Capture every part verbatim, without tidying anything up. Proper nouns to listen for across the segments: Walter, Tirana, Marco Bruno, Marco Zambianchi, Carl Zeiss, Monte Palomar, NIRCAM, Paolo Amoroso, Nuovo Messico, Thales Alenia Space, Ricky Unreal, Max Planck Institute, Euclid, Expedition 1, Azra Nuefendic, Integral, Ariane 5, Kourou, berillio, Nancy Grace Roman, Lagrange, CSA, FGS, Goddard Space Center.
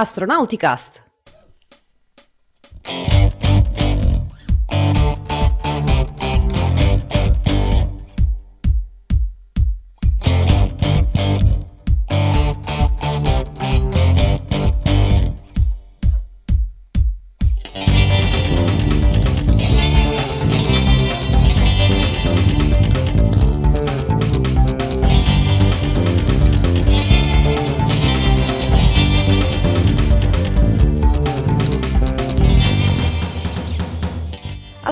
AstronautiCast.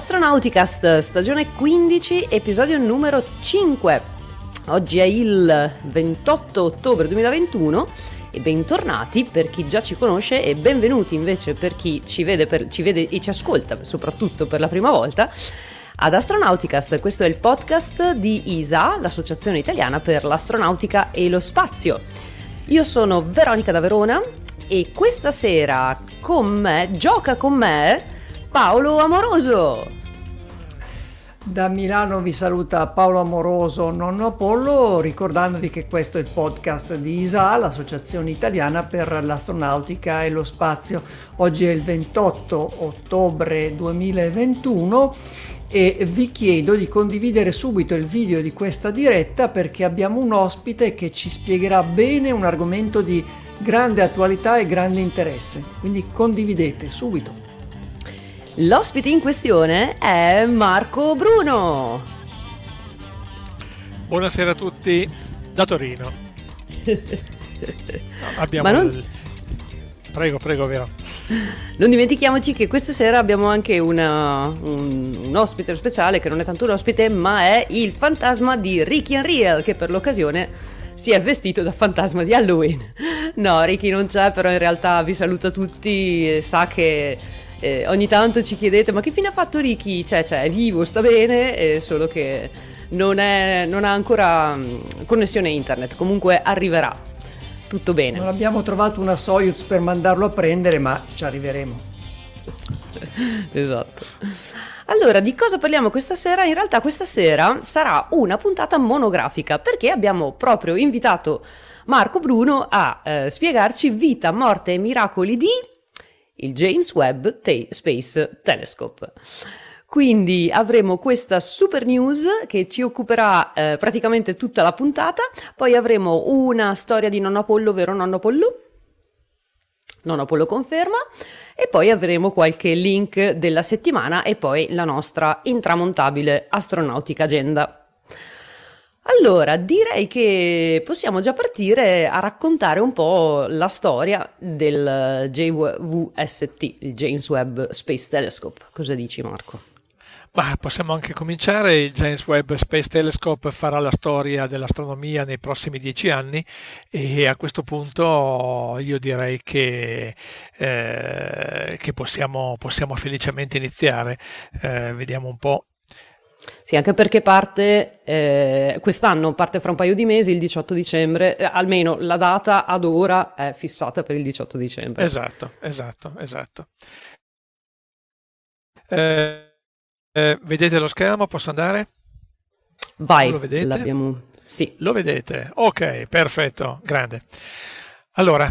AstronautiCast, stagione quindici, episodio numero cinque. Oggi è il ventotto ottobre duemilaventuno e bentornati per chi già ci conosce e benvenuti invece per chi ci vede, per, ci vede e ci ascolta soprattutto per la prima volta ad Astronauticast. Questo è il podcast di I S A, l'Associazione Italiana per l'Astronautica e lo Spazio. Io sono Veronica da Verona e questa sera con me, gioca con me, Paolo Amoroso. Da Milano vi saluta Paolo Amoroso, nonno Apollo, ricordandovi che questo è il podcast di I S A, l'Associazione Italiana per l'Astronautica e lo Spazio. Oggi è il ventotto ottobre duemilaventuno e vi chiedo di condividere subito il video di questa diretta perché abbiamo un ospite che ci spiegherà bene un argomento di grande attualità e grande interesse. Quindi condividete subito. L'ospite in questione è Marco Bruno. Buonasera a tutti da Torino. No, abbiamo non... il... Prego, prego, vero. Non dimentichiamoci che questa sera abbiamo anche una, un, un ospite speciale che non è tanto un ospite, ma è il fantasma di Ricky Unreal, che per l'occasione si è vestito da fantasma di Halloween. No, Ricky non c'è, però in realtà vi saluta tutti, sa che... Eh, ogni tanto ci chiedete ma che fine ha fatto Ricky, cioè, cioè è vivo, sta bene, eh, solo che non, è, non ha ancora mh, connessione internet, comunque arriverà, tutto bene. Non abbiamo trovato una Soyuz per mandarlo a prendere, ma ci arriveremo. Esatto. Allora, di cosa parliamo questa sera? In realtà questa sera sarà una puntata monografica perché abbiamo proprio invitato Marco Bruno a eh, spiegarci vita, morte e miracoli di... il James Webb Te- Space Telescope. Quindi avremo questa super news che ci occuperà eh, praticamente tutta la puntata, poi avremo una storia di nonno Apollo, vero nonno Apollo? Nonno Apollo conferma, e poi avremo qualche link della settimana e poi la nostra intramontabile astronautica agenda. Allora, direi che possiamo già partire a raccontare un po' la storia del J W S T, il James Webb Space Telescope. Cosa dici, Marco? Bah, possiamo anche cominciare. Il James Webb Space Telescope farà la storia dell'astronomia nei prossimi dieci anni e a questo punto io direi che, eh, che possiamo, possiamo felicemente iniziare. Eh, vediamo un po'. Sì, anche perché parte eh, quest'anno, parte fra un paio di mesi, il diciotto dicembre, eh, almeno la data ad ora è fissata per il diciotto dicembre. Esatto, esatto, esatto. Eh, eh, vedete lo schermo? Posso andare? Vai, lo vedete? L'abbiamo... Sì. Lo vedete? Ok, perfetto, grande. Allora,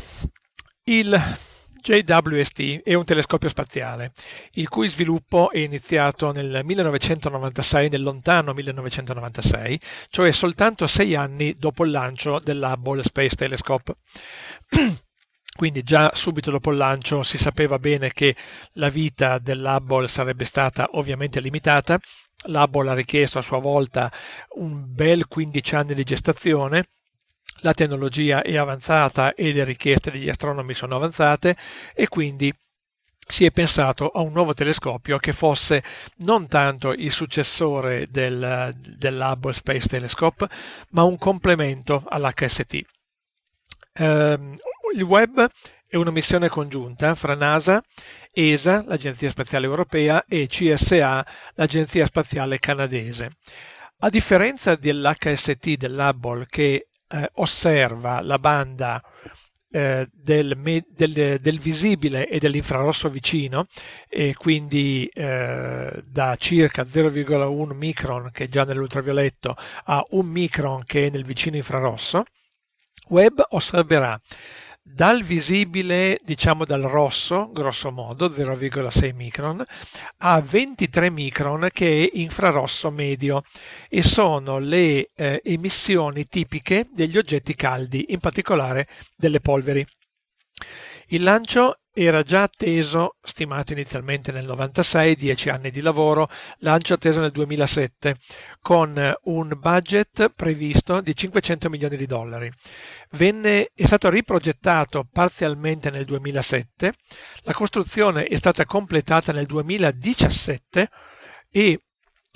il... J W S T è un telescopio spaziale, il cui sviluppo è iniziato nel millenovecentonovantasei, nel lontano millenovecentonovantasei, cioè soltanto sei anni dopo il lancio dell'Hubble Space Telescope. Quindi già subito dopo il lancio si sapeva bene che la vita dell'Hubble sarebbe stata ovviamente limitata. L'Hubble ha richiesto a sua volta un bel quindici anni di gestazione. La tecnologia è avanzata e le richieste degli astronomi sono avanzate e quindi si è pensato a un nuovo telescopio che fosse non tanto il successore del, dell'Hubble Space Telescope, ma un complemento all'H S T. Eh, il Webb è una missione congiunta fra NASA, E S A, l'Agenzia Spaziale Europea, e C S A, l'Agenzia Spaziale Canadese. A differenza dell'H S T dell'Hubble, che Eh, osserva la banda eh, del, me- del, del visibile e dell'infrarosso vicino e quindi eh, da circa zero virgola uno micron, che è già nell'ultravioletto, a un micron, che è nel vicino infrarosso. Webb osserverà dal visibile, diciamo dal rosso, grosso modo, zero virgola sei micron, a ventitré micron, che è infrarosso medio, e sono le eh, emissioni tipiche degli oggetti caldi, in particolare delle polveri. Il lancio era già atteso, stimato inizialmente nel novantasei, dieci anni di lavoro, lancio atteso nel duemilasette, con un budget previsto di cinquecento milioni di dollari. Venne, è stato riprogettato parzialmente nel duemilasette, la costruzione è stata completata nel duemiladiciassette e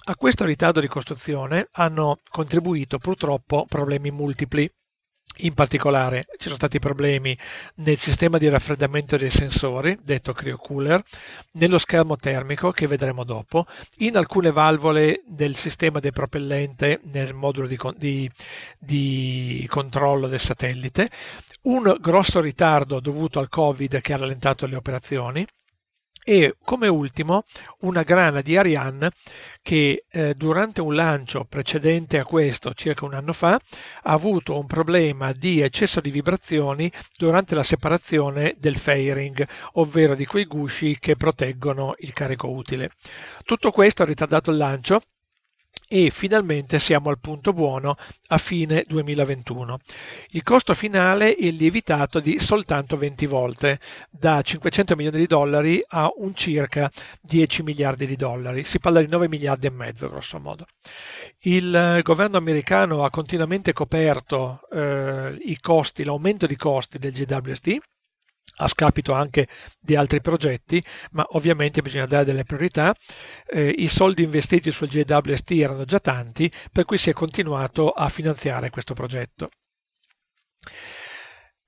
a questo ritardo di costruzione hanno contribuito purtroppo problemi multipli. In particolare ci sono stati problemi nel sistema di raffreddamento dei sensori, detto cryocooler, nello schermo termico che vedremo dopo, in alcune valvole del sistema del propellente nel modulo di, di, di controllo del satellite, un grosso ritardo dovuto al Covid che ha rallentato le operazioni, e come ultimo una grana di Ariane che eh, durante un lancio precedente a questo, circa un anno fa, ha avuto un problema di eccesso di vibrazioni durante la separazione del fairing, ovvero di quei gusci che proteggono il carico utile. Tutto questo ha ritardato il lancio e finalmente siamo al punto buono a fine duemilaventuno. Il costo finale è lievitato di soltanto venti volte, da cinquecento milioni di dollari a un circa dieci miliardi di dollari, si parla di nove miliardi e mezzo grosso modo. Il governo americano ha continuamente coperto eh, i costi, l'aumento di costi del J W S T, a scapito anche di altri progetti, ma ovviamente bisogna dare delle priorità. Eh, i soldi investiti sul J W S T erano già tanti, per cui si è continuato a finanziare questo progetto.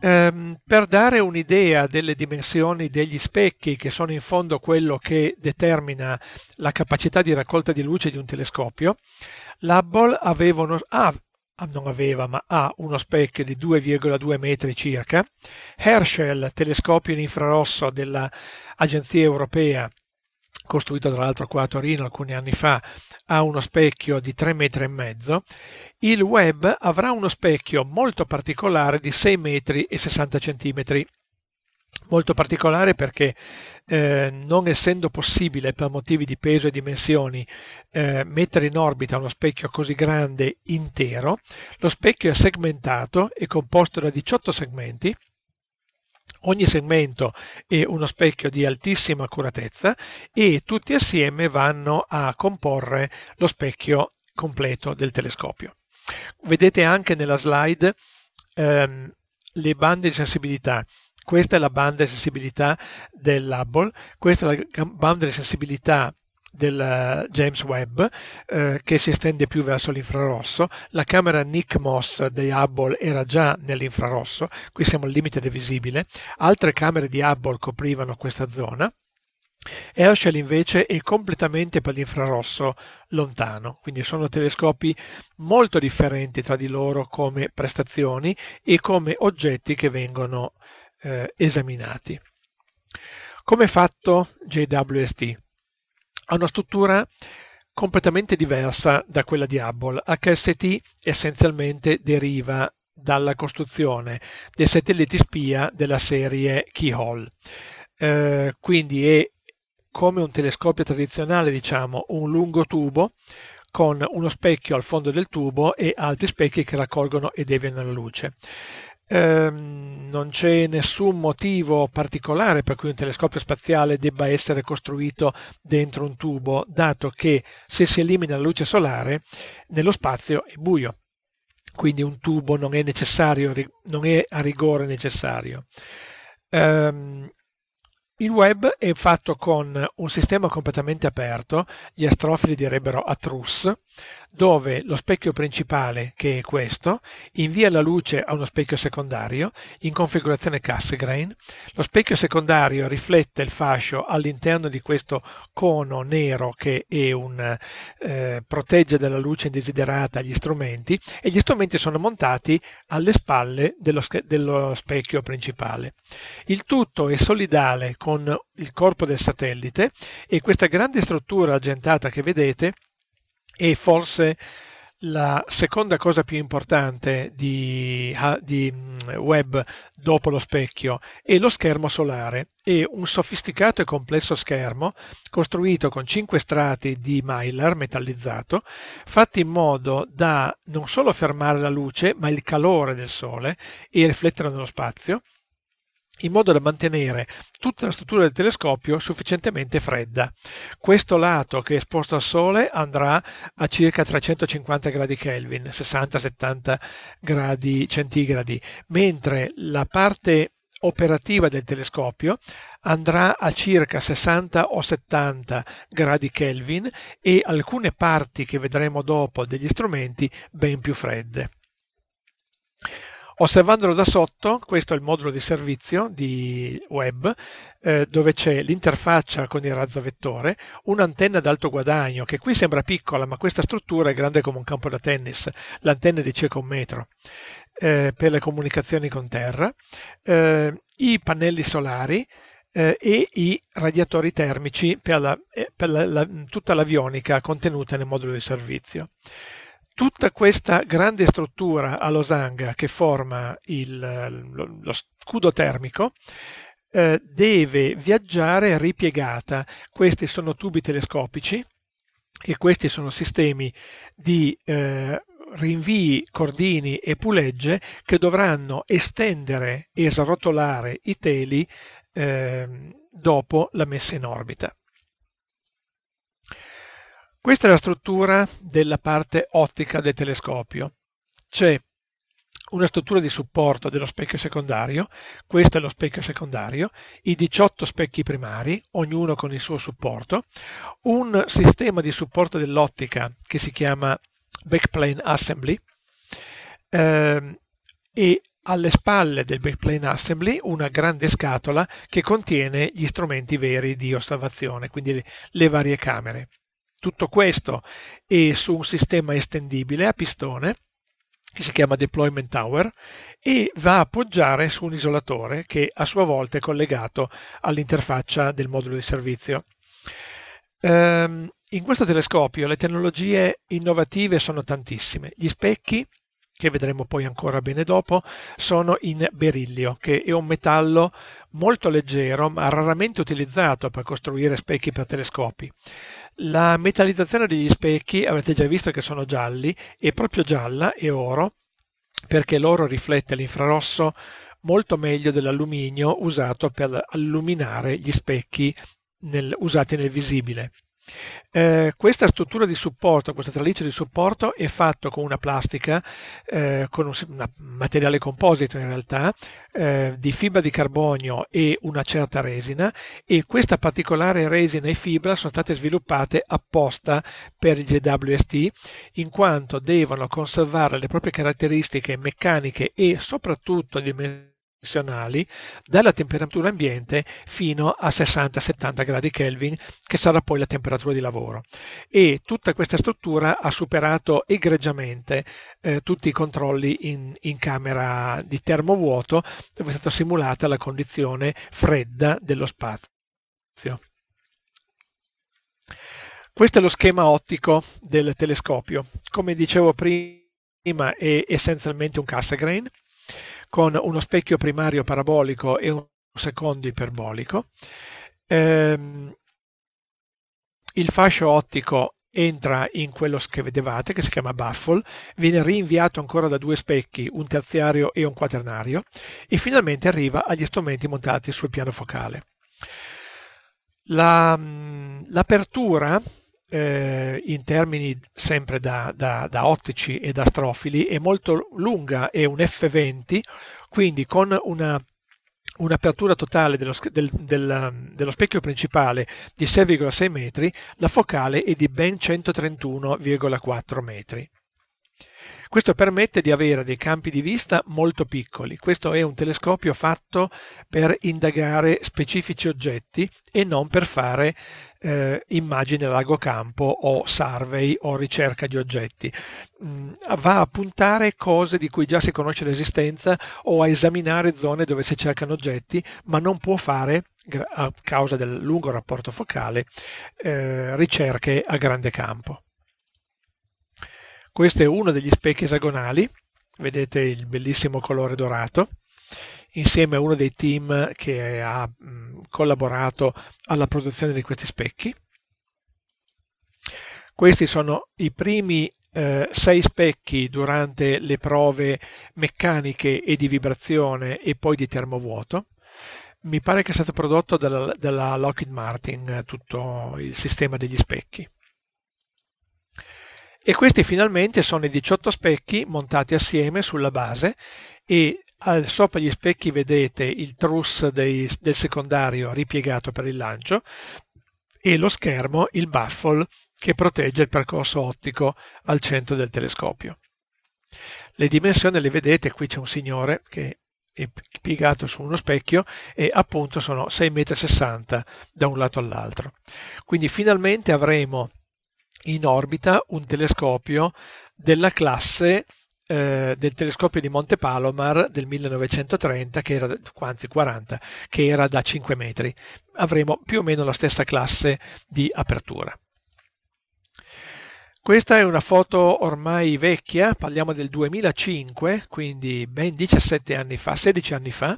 Ehm, per dare un'idea delle dimensioni degli specchi, che sono in fondo quello che determina la capacità di raccolta di luce di un telescopio, l'Hubble aveva uno, ah, non aveva, ma ha uno specchio di due virgola due metri circa. Herschel, telescopio in infrarosso dell'Agenzia Europea, costruito tra l'altro qua a Torino alcuni anni fa, ha uno specchio di tre metri e mezzo. Il Webb avrà uno specchio molto particolare di sei metri e sessanta centimetri. Molto particolare perché eh, non essendo possibile per motivi di peso e dimensioni eh, mettere in orbita uno specchio così grande intero, lo specchio è segmentato, è composto da diciotto segmenti, ogni segmento è uno specchio di altissima accuratezza e tutti assieme vanno a comporre lo specchio completo del telescopio. Vedete anche nella slide ehm, le bande di sensibilità. Questa è la banda di sensibilità dell'Hubble, questa è la banda di sensibilità del James Webb eh, che si estende più verso l'infrarosso. La camera NICMOS di Hubble era già nell'infrarosso, qui siamo al limite del visibile, altre camere di Hubble coprivano questa zona. Herschel invece è completamente per l'infrarosso lontano, quindi sono telescopi molto differenti tra di loro come prestazioni e come oggetti che vengono eh, esaminati. Come è fatto J W S T? Ha una struttura completamente diversa da quella di Hubble. H S T essenzialmente deriva dalla costruzione dei satelliti spia della serie Keyhole, eh, quindi è come un telescopio tradizionale, diciamo, un lungo tubo con uno specchio al fondo del tubo e altri specchi che raccolgono e deviano la luce. Ehm, non c'è nessun motivo particolare per cui un telescopio spaziale debba essere costruito dentro un tubo, dato che se si elimina la luce solare, nello spazio è buio. Quindi un tubo non è necessario, non è a rigore necessario. Ehm, Il web è fatto con un sistema completamente aperto, gli astrofili direbbero a truss, dove lo specchio principale, che è questo, invia la luce a uno specchio secondario in configurazione Cassegrain. Lo specchio secondario riflette il fascio all'interno di questo cono nero che è un, eh, protegge dalla luce indesiderata gli strumenti, e gli strumenti sono montati alle spalle dello, dello specchio principale. Il tutto è solidale con con il corpo del satellite, e questa grande struttura argentata che vedete è forse La seconda cosa più importante di, di Webb dopo lo specchio è lo schermo solare. È un sofisticato e complesso schermo costruito con cinque strati di Mylar metallizzato, fatti in modo da non solo fermare la luce, ma il calore del Sole e riflettere nello spazio, in modo da mantenere tutta la struttura del telescopio sufficientemente fredda. Questo lato che è esposto al Sole andrà a circa trecentocinquanta gradi Kelvin, sessanta settanta gradi centigradi, mentre la parte operativa del telescopio andrà a circa sessanta o settanta gradi Kelvin e alcune parti che vedremo dopo degli strumenti ben più fredde. Osservandolo da sotto, questo è il modulo di servizio di Webb, eh, dove c'è l'interfaccia con il razzo vettore, un'antenna ad alto guadagno, che qui sembra piccola, ma questa struttura è grande come un campo da tennis, l'antenna è di circa un metro, eh, per le comunicazioni con terra, eh, i pannelli solari, Eh, e i radiatori termici per, la, eh, per la, la, tutta l'avionica contenuta nel modulo di servizio. Tutta questa grande struttura a losanga che forma il, lo, lo scudo termico eh, deve viaggiare ripiegata. Questi sono tubi telescopici e questi sono sistemi di eh, rinvii, cordini e pulegge che dovranno estendere e srotolare i teli Eh, dopo la messa in orbita. Questa è la struttura della parte ottica del telescopio. C'è una struttura di supporto dello specchio secondario, questo è lo specchio secondario, i diciotto specchi primari, ognuno con il suo supporto, un sistema di supporto dell'ottica che si chiama Backplane Assembly eh, e alle spalle del Backplane Assembly una grande scatola che contiene gli strumenti veri di osservazione, quindi le varie camere. Tutto questo è su un sistema estendibile a pistone che si chiama Deployment Tower e va a appoggiare su un isolatore che a sua volta è collegato all'interfaccia del modulo di servizio. In questo telescopio le tecnologie innovative sono tantissime. Gli specchi, che vedremo poi ancora bene dopo, sono in berillio, che è un metallo molto leggero ma raramente utilizzato per costruire specchi per telescopi. La metallizzazione degli specchi, avete già visto che sono gialli, è proprio gialla e oro, perché l'oro riflette l'infrarosso molto meglio dell'alluminio usato per illuminare gli specchi nel, usati nel visibile. Eh, questa struttura di supporto, questa tralice di supporto è fatta con una plastica, eh, con un una materiale composito in realtà, eh, di fibra di carbonio e una certa resina, e questa particolare resina e fibra sono state sviluppate apposta per il J W S T in quanto devono conservare le proprie caratteristiche meccaniche e soprattutto dimensionali dalla temperatura ambiente fino a sessanta settanta gradi Kelvin, che sarà poi la temperatura di lavoro, e tutta questa struttura ha superato egregiamente eh, tutti i controlli in, in camera di termovuoto, dove è stata simulata la condizione fredda dello spazio. Questo è lo schema ottico del telescopio. Come dicevo prima, è essenzialmente un Cassegrain con uno specchio primario parabolico e un secondo iperbolico. Ehm, il fascio ottico entra in quello che vedevate, che si chiama baffle, viene rinviato ancora da due specchi, un terziario e un quaternario, e finalmente arriva agli strumenti montati sul piano focale. La, l'apertura, Eh, in termini sempre da, da, da ottici ed astrofili, è molto lunga, è un F venti, quindi con una un'apertura totale dello, del, del, dello specchio principale di sei virgola sei metri, la focale è di ben centotrentuno virgola quattro metri. Questo permette di avere dei campi di vista molto piccoli. Questo è un telescopio fatto per indagare specifici oggetti e non per fare eh, immagini a largo campo o survey o ricerca di oggetti. Mm, va a puntare cose di cui già si conosce l'esistenza o a esaminare zone dove si cercano oggetti, ma non può fare, a causa del lungo rapporto focale, eh, ricerche a grande campo. Questo è uno degli specchi esagonali, vedete il bellissimo colore dorato, insieme a uno dei team che ha mh, collaborato alla produzione di questi specchi. Questi sono i primi eh, sei specchi durante le prove meccaniche e di vibrazione e poi di termovuoto. Mi pare che sia stato prodotto dalla, dalla Lockheed Martin tutto il sistema degli specchi. E questi finalmente sono i diciotto specchi montati assieme sulla base, e al sopra gli specchi vedete il truss dei, del secondario ripiegato per il lancio e lo schermo, il baffle, che protegge il percorso ottico al centro del telescopio. Le dimensioni le vedete, qui c'è un signore che è piegato su uno specchio e appunto sono sei virgola sessanta metri da un lato all'altro. Quindi finalmente avremo in orbita un telescopio della classe eh, del telescopio di Monte Palomar del millenovecentotrenta, che era, anzi quaranta, che era da cinque metri. Avremo più o meno la stessa classe di apertura. Questa è una foto ormai vecchia, parliamo del duemilacinque, quindi ben diciassette anni fa, sedici anni fa,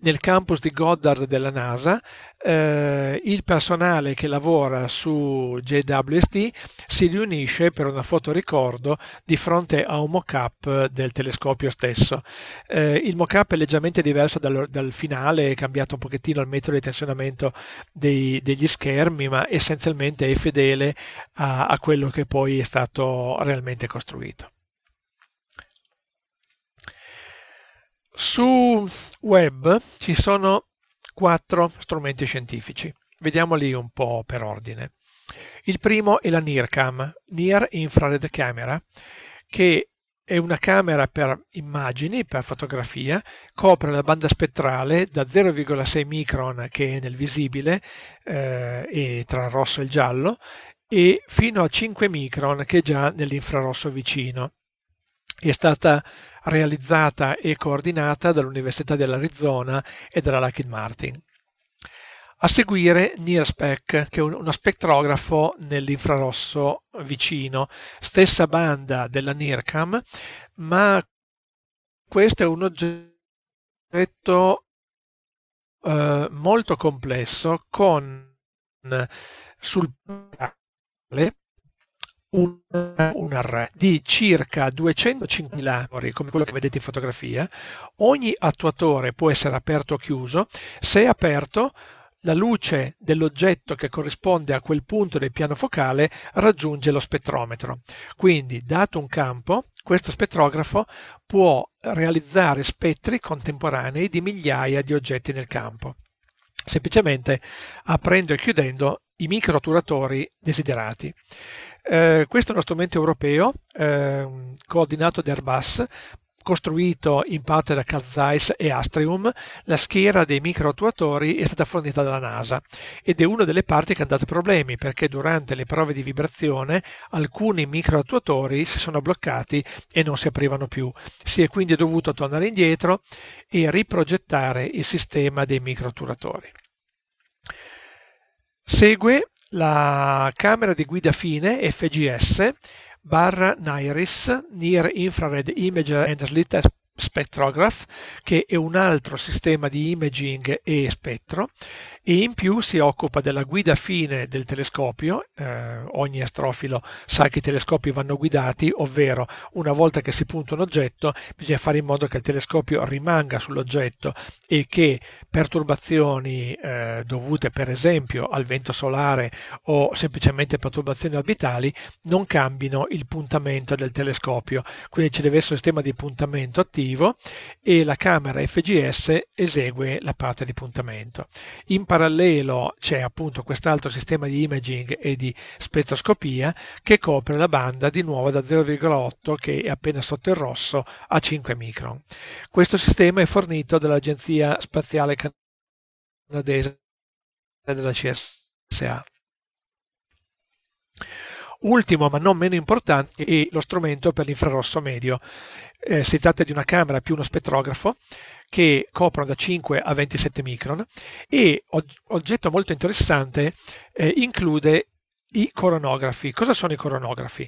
nel campus di Goddard della NASA. Eh, il personale che lavora su J W S T si riunisce per una fotoricordo di fronte a un mock-up del telescopio stesso. Eh, il mock-up è leggermente diverso dal, dal finale, è cambiato un pochettino il metodo di tensionamento dei, degli schermi, ma essenzialmente è fedele a, a quello che poi è stato realmente costruito. Su web ci sono quattro strumenti scientifici, vediamoli un po' per ordine. Il primo è la NIRCAM, Near Infrared Camera, che è una camera per immagini, per fotografia, copre la banda spettrale da zero virgola sei micron, che è nel visibile, eh, e tra il rosso e il giallo, e fino a cinque micron, che è già nell'infrarosso vicino. È stata realizzata e coordinata dall'Università dell'Arizona e dalla Lockheed Martin. A seguire NIRSpec, che è un, uno spettrografo nell'infrarosso vicino, stessa banda della NIRCAM, ma questo è un oggetto eh, molto complesso, con sul Un, un array di circa duecentocinquemila, come quello che vedete in fotografia. Ogni attuatore può essere aperto o chiuso. Se è aperto, la luce dell'oggetto che corrisponde a quel punto del piano focale raggiunge lo spettrometro. Quindi, dato un campo, questo spettrografo può realizzare spettri contemporanei di migliaia di oggetti nel campo, semplicemente aprendo e chiudendo i microturatori desiderati. Eh, questo è uno strumento europeo eh, coordinato da Airbus, costruito in parte da Carl Zeiss e Astrium. La schiera dei microattuatori è stata fornita dalla NASA ed è una delle parti che ha dato problemi, perché durante le prove di vibrazione alcuni microattuatori si sono bloccati e non si aprivano più. Si è quindi dovuto tornare indietro e riprogettare il sistema dei microattuatori. Segue la camera di guida fine F G S barra NIRISS, Near Infrared Imager and Slit Spectrograph, che è un altro sistema di imaging e spettro, e in più si occupa della guida fine del telescopio. Eh, ogni astrofilo sa che i telescopi vanno guidati, ovvero una volta che si punta un oggetto bisogna fare in modo che il telescopio rimanga sull'oggetto e che perturbazioni eh, dovute per esempio al vento solare o semplicemente perturbazioni orbitali non cambino il puntamento del telescopio. Quindi ci deve essere un sistema di puntamento attivo, e la camera F G S esegue la parte di puntamento. In parallelo c'è appunto quest'altro sistema di imaging e di spettroscopia che copre la banda di nuovo da zero virgola otto, che è appena sotto il rosso, a cinque micron. Questo sistema è fornito dall'Agenzia Spaziale Canadese della C S A. Ultimo, ma non meno importante, è lo strumento per l'infrarosso medio. Eh, si tratta di una camera più uno spettrografo che coprono da cinque a ventisette micron, e oggetto molto interessante eh, include i coronografi. Cosa sono i coronografi?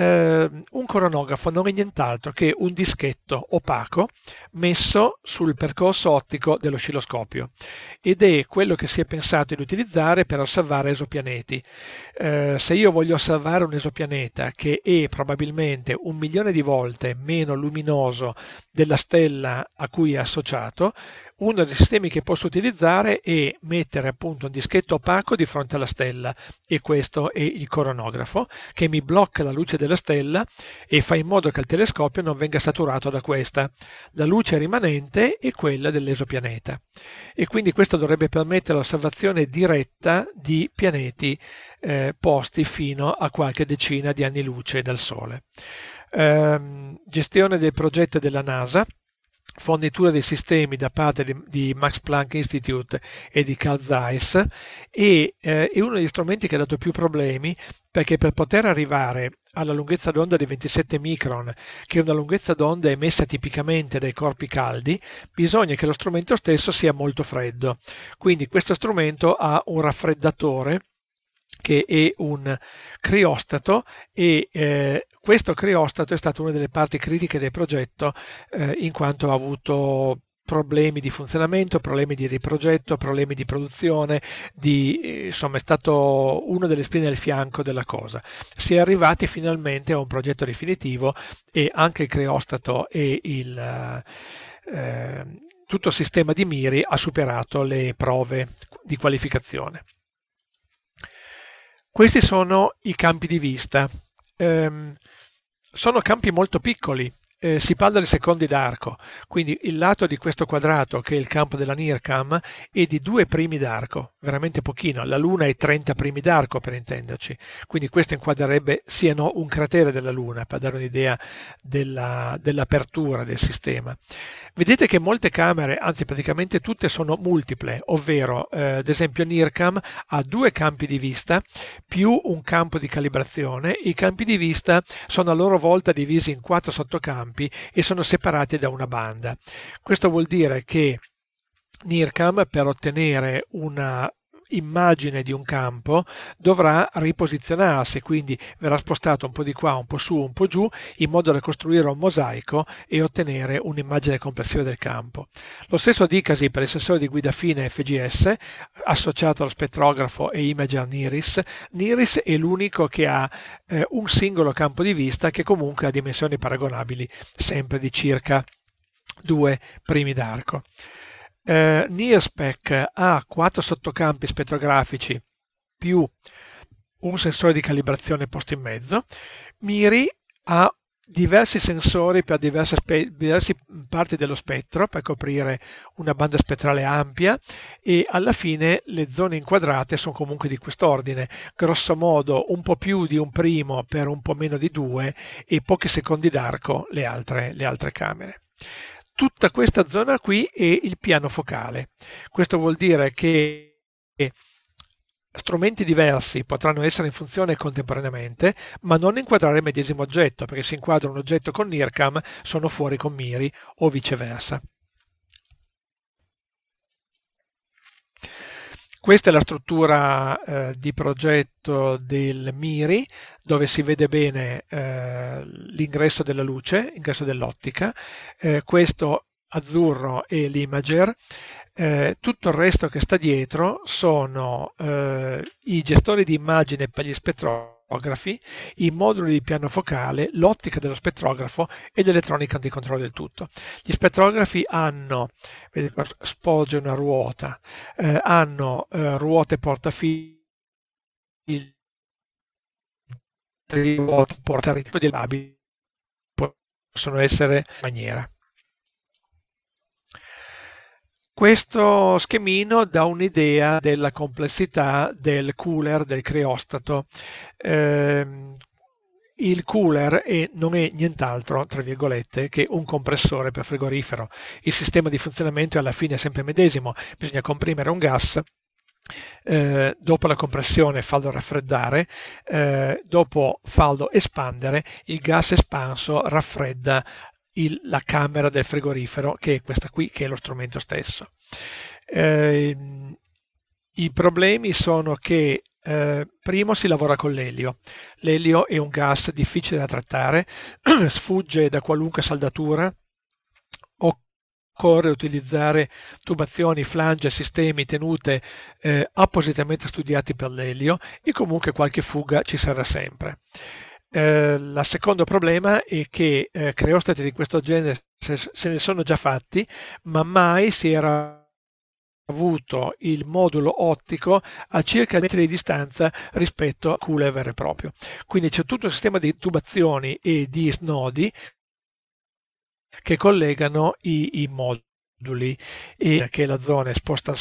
eh, un coronografo non è nient'altro che un dischetto opaco messo sul percorso ottico dell'oscilloscopio ed è quello che si è pensato di utilizzare per osservare esopianeti. Eh, se io voglio osservare un esopianeta che è probabilmente un milione di volte meno luminoso della stella a cui è associato, uno dei sistemi che posso utilizzare è mettere appunto un dischetto opaco di fronte alla stella, e questo è il coronografo che mi blocca la luce della stella e fa in modo che il telescopio non venga saturato da questa. La luce rimanente è quella dell'esopianeta e quindi questo dovrebbe permettere l'osservazione diretta di pianeti eh, posti fino a qualche decina di anni luce dal Sole. Ehm, gestione del progetto della NASA. Fornitura dei sistemi da parte di, di Max Planck Institute e di Carl Zeiss e, eh, è uno degli strumenti che ha dato più problemi, perché per poter arrivare alla lunghezza d'onda di ventisette micron, che è una lunghezza d'onda emessa tipicamente dai corpi caldi, bisogna che lo strumento stesso sia molto freddo. Quindi questo strumento ha un raffreddatore che è un criostato e eh, questo criostato è stata una delle parti critiche del progetto eh, in quanto ha avuto problemi di funzionamento, problemi di riprogetto, problemi di produzione, di, insomma è stato una delle spine al fianco della cosa. Si è arrivati finalmente a un progetto definitivo e anche il criostato e il... Eh, tutto il sistema di MIRI ha superato le prove di qualificazione. Questi sono i campi di vista, eh, sono campi molto piccoli, eh, si parla di secondi d'arco, quindi il lato di questo quadrato che è il campo della NIRCAM è di due primi d'arco, veramente pochino, la Luna è trenta primi d'arco per intenderci, quindi questo inquadrerebbe sì e no un cratere della Luna per dare un'idea della, dell'apertura del sistema. Vedete che molte camere, anzi praticamente tutte, sono multiple, ovvero eh, ad esempio NIRCAM ha due campi di vista più un campo di calibrazione. I campi di vista sono a loro volta divisi in quattro sottocampi e sono separati da una banda. Questo vuol dire che NIRCAM, per ottenere una immagine di un campo, dovrà riposizionarsi, quindi verrà spostato un po' di qua, un po' su, un po' giù, in modo da costruire un mosaico e ottenere un'immagine complessiva del campo. Lo stesso dicasi per il sensore di guida fine F G S, associato allo spettrografo e imager NIRISS. NIRISS è l'unico che ha eh, un singolo campo di vista che comunque ha dimensioni paragonabili, sempre di circa due primi d'arco. Eh, NIRSpec ha quattro sottocampi spettrografici più un sensore di calibrazione posto in mezzo. MIRI ha diversi sensori per diverse, spe- diverse parti dello spettro per coprire una banda spettrale ampia e alla fine le zone inquadrate sono comunque di quest'ordine, grosso modo un po' più di un primo per un po' meno di due e pochi secondi d'arco le altre, le altre camere. Tutta questa zona qui è il piano focale. Questo vuol dire che strumenti diversi potranno essere in funzione contemporaneamente, ma non inquadrare il medesimo oggetto, perché se inquadra un oggetto con NIRCAM sono fuori con MIRI o viceversa. Questa è la struttura eh, di progetto del MIRI, dove si vede bene eh, l'ingresso della luce, l'ingresso dell'ottica. Eh, questo azzurro è l'imager. Eh, tutto il resto che sta dietro sono eh, i gestori di immagine per gli spettrografi, i moduli di piano focale, l'ottica dello spettrografo e l'elettronica di controllo del tutto. Gli spettrografi hanno, vedete qua, sporge una ruota, eh, hanno eh, ruote portafiltri, ruote portafiltri di labili, possono essere in maniera. Questo schemino dà un'idea della complessità del cooler, del criostato. Eh, il cooler è, non è nient'altro, tra virgolette, che un compressore per frigorifero. Il sistema di funzionamento alla fine è sempre medesimo, bisogna comprimere un gas, eh, dopo la compressione farlo raffreddare, eh, dopo farlo espandere, il gas espanso raffredda Il, la camera del frigorifero, che è questa qui, che è lo strumento stesso. Eh, i problemi sono che Eh, primo si lavora con l'elio. L'elio è un gas difficile da trattare, sfugge da qualunque saldatura, occorre utilizzare tubazioni, flange, sistemi, tenute eh, appositamente studiati per l'elio, e comunque qualche fuga ci sarà sempre. Eh, il secondo problema è che eh, creostati di questo genere se, se ne sono già fatti, ma mai si era avuto il modulo ottico a circa metri di distanza rispetto a culla vero e proprio. Quindi c'è tutto un sistema di tubazioni e di snodi che collegano i, i moduli, e che è la zona esposta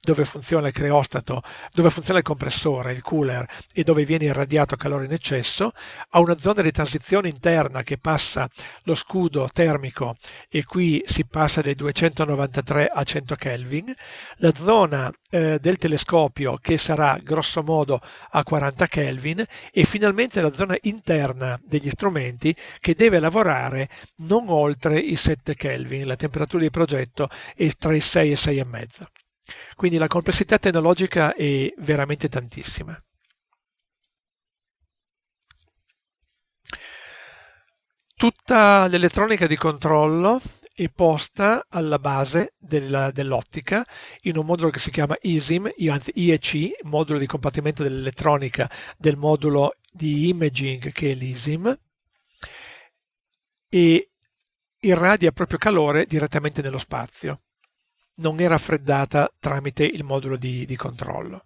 dove funziona il creostato, dove funziona il compressore, il cooler, e dove viene irradiato calore in eccesso, a una zona di transizione interna che passa lo scudo termico, e qui si passa dai duecentonovantatré a cento Kelvin, la zona eh, del telescopio che sarà grosso modo a quaranta Kelvin, e finalmente la zona interna degli strumenti che deve lavorare non oltre i sette Kelvin, la temperatura di progetto è tra i sei e sei e mezzo. Quindi la complessità tecnologica è veramente tantissima. Tutta l'elettronica di controllo è posta alla base della, dell'ottica in un modulo che si chiama I S I M, anzi I E C, modulo di compartimento dell'elettronica del modulo di imaging che è l'I S I M, e irradia proprio calore direttamente nello spazio. Non è raffreddata tramite il modulo di, di controllo.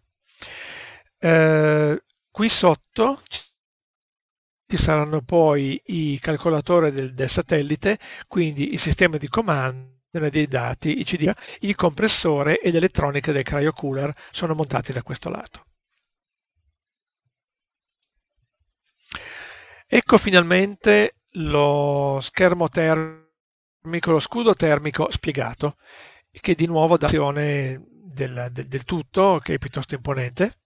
Eh, qui sotto ci saranno poi i calcolatori del, del satellite, quindi il sistema di comando dei dati, i C D A, il compressore e l'elettronica del cryocooler sono montati da questo lato. Ecco finalmente lo schermo termico, lo scudo termico spiegato, che di nuovo dà un'azione del, del, del tutto, che è piuttosto imponente.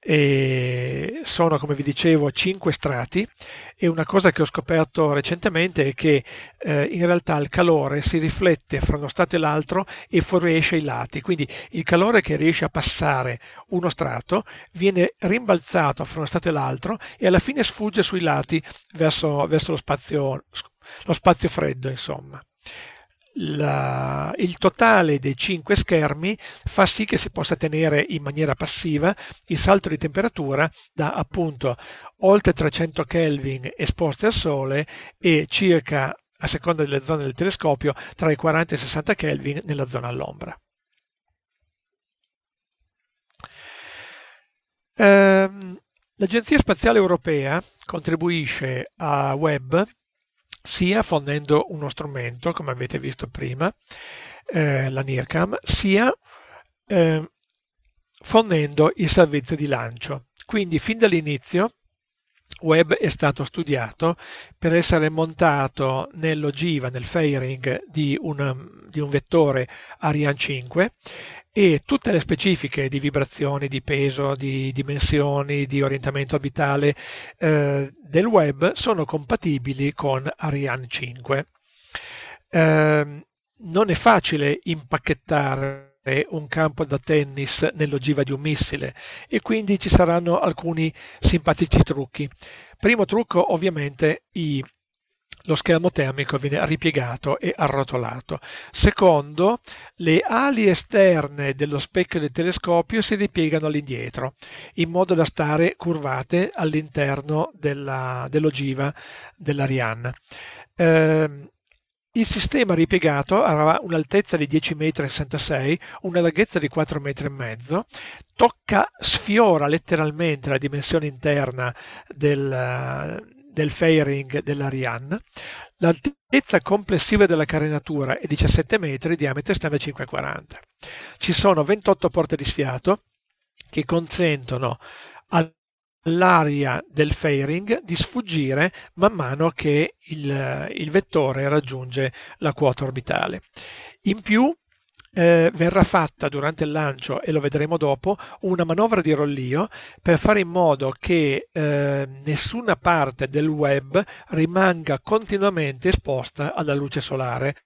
E sono, come vi dicevo, cinque strati, e una cosa che ho scoperto recentemente è che eh, in realtà il calore si riflette fra uno strato e l'altro e fuoriesce ai lati, quindi il calore che riesce a passare uno strato viene rimbalzato fra uno strato e l'altro e alla fine sfugge sui lati verso, verso lo spazio, lo spazio freddo, insomma. La, il totale dei cinque schermi fa sì che si possa tenere in maniera passiva il salto di temperatura da appunto oltre trecento Kelvin esposti al sole e circa, a seconda delle zone del telescopio, tra i quaranta e i sessanta Kelvin nella zona all'ombra. Ehm, L'Agenzia Spaziale Europea contribuisce a Webb sia fornendo uno strumento, come avete visto prima, eh, la NIRCAM, sia eh, fornendo il servizio di lancio. Quindi fin dall'inizio Webb è stato studiato per essere montato nell'ogiva, nel fairing di un, di un vettore Ariane cinque, e tutte le specifiche di vibrazioni, di peso, di dimensioni, di orientamento orbitale eh, del Webb sono compatibili con Ariane cinque. Eh, non è facile impacchettare un campo da tennis nell'ogiva di un missile, e quindi ci saranno alcuni simpatici trucchi. Primo trucco, ovviamente, i lo schermo termico viene ripiegato e arrotolato. Secondo, le ali esterne dello specchio del telescopio si ripiegano all'indietro, in modo da stare curvate all'interno dell'ogiva dell'Ariane. Eh, il sistema ripiegato avrà un'altezza di dieci virgola sessantasei metri, una larghezza di quattro virgola cinque metri, tocca, sfiora letteralmente la dimensione interna del del fairing dell'Ariane. L'altezza complessiva della carenatura è diciassette metri, diametro esterno cinque virgola quaranta. Ci sono ventotto porte di sfiato che consentono all'aria del fairing di sfuggire man mano che il, il vettore raggiunge la quota orbitale. In più, Eh, verrà fatta durante il lancio, e lo vedremo dopo, una manovra di rollio per fare in modo che eh, nessuna parte del Webb rimanga continuamente esposta alla luce solare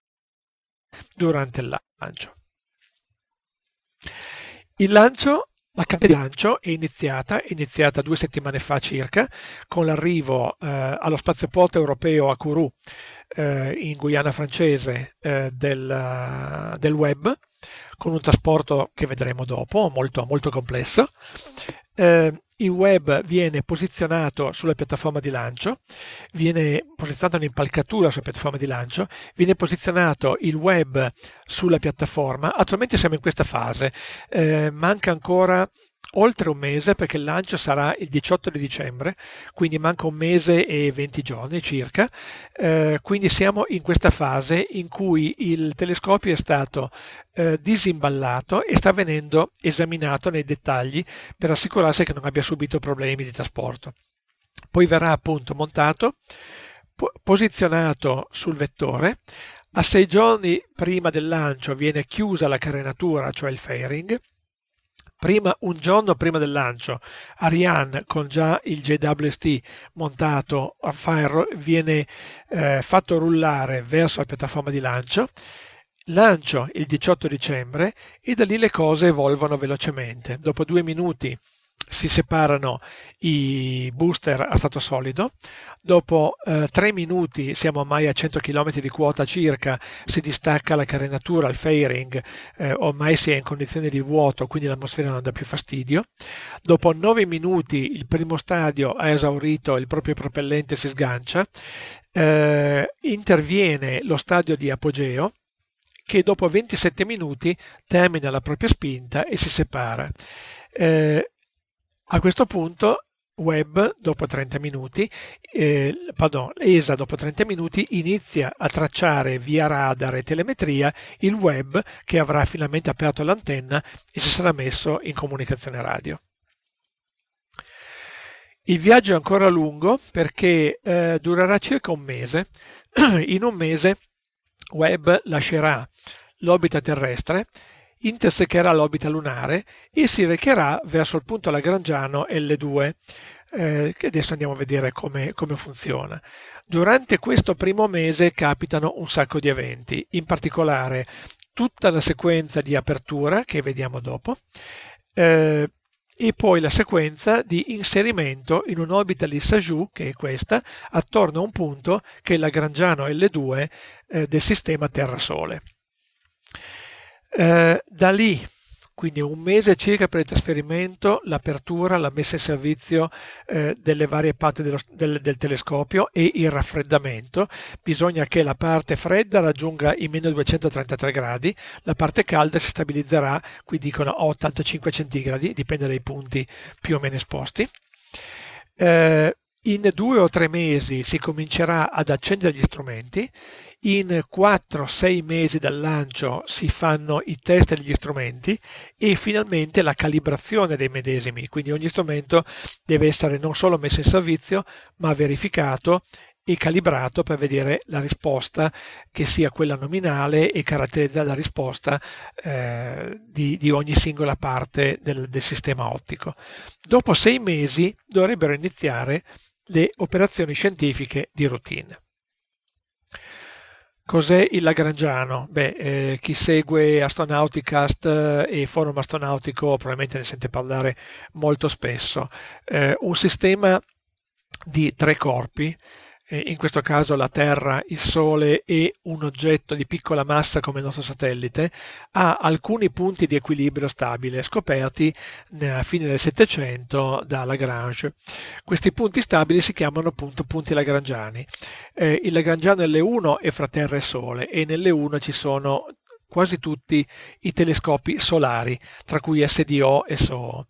durante il lancio. Il lancio La campagna di lancio è iniziata, è iniziata due settimane fa circa, con l'arrivo eh, allo spazioporto europeo a Kourou, eh, in Guyana francese, eh, del, del Webb, con un trasporto che vedremo dopo, molto, molto complesso. Eh, il Webb viene posizionato sulla piattaforma di lancio, viene posizionata un'impalcatura sulla piattaforma di lancio, viene posizionato il Webb sulla piattaforma. Attualmente siamo in questa fase, eh, manca ancora oltre un mese perché il lancio sarà il diciotto di dicembre, quindi manca un mese e venti giorni circa, eh, quindi siamo in questa fase in cui il telescopio è stato eh, disimballato e sta venendo esaminato nei dettagli per assicurarsi che non abbia subito problemi di trasporto. Poi verrà appunto montato, po- posizionato sul vettore. A sei giorni prima del lancio viene chiusa la carenatura, cioè il fairing. Prima, un giorno prima del lancio, Ariane con già il J W S T montato fa, viene eh, fatto rullare verso la piattaforma di lancio. Lancio il diciotto dicembre e da lì le cose evolvono velocemente. Dopo due minuti si separano i booster a stato solido, dopo eh, tre minuti, siamo ormai a cento chilometri di quota circa, si distacca la carenatura, il fairing, eh, ormai si è in condizione di vuoto, quindi l'atmosfera non dà più fastidio. Dopo nove minuti il primo stadio ha esaurito il proprio propellente, si sgancia, eh, interviene lo stadio di apogeo, che dopo ventisette minuti termina la propria spinta e si separa. Eh, A questo punto Webb dopo trenta minuti, eh, pardon, E S A dopo trenta minuti inizia a tracciare via radar e telemetria il Webb, che avrà finalmente aperto l'antenna e si sarà messo in comunicazione radio. Il viaggio è ancora lungo perché eh, durerà circa un mese. In un mese Webb lascerà l'orbita terrestre, intersecherà l'orbita lunare e si recherà verso il punto lagrangiano L due, eh, che adesso andiamo a vedere come, come funziona. Durante questo primo mese capitano un sacco di eventi, in particolare tutta la sequenza di apertura che vediamo dopo, eh, e poi la sequenza di inserimento in un'orbita Lissajous, che è questa, attorno a un punto che è il lagrangiano L due eh, del sistema Terra-Sole. Eh, da lì, quindi un mese circa per il trasferimento, l'apertura, la messa in servizio eh, delle varie parti dello, del, del telescopio e il raffreddamento. Bisogna che la parte fredda raggiunga i meno duecentotrentatré gradi, la parte calda si stabilizzerà, qui dicono a ottantacinque centigradi, dipende dai punti più o meno esposti. Eh, in due o tre mesi si comincerà ad accendere gli strumenti. In quattro sei mesi dal lancio si fanno i test degli strumenti e finalmente la calibrazione dei medesimi, quindi ogni strumento deve essere non solo messo in servizio ma verificato e calibrato per vedere la risposta che sia quella nominale e caratterizzare la risposta eh, di, di ogni singola parte del, del sistema ottico. Dopo sei mesi dovrebbero iniziare le operazioni scientifiche di routine. Cos'è il lagrangiano? Beh, eh, chi segue AstronautiCast e Forum Astronautico probabilmente ne sente parlare molto spesso. Eh, un sistema di tre corpi, eh, in questo caso la Terra, il Sole e un oggetto di piccola massa come il nostro satellite, ha alcuni punti di equilibrio stabile scoperti nella fine del Settecento da Lagrange. Questi punti stabili si chiamano appunto punti lagrangiani. Eh, il lagrangiano L uno è fra Terra e Sole e nell'L uno ci sono quasi tutti i telescopi solari, tra cui S D O e S O O.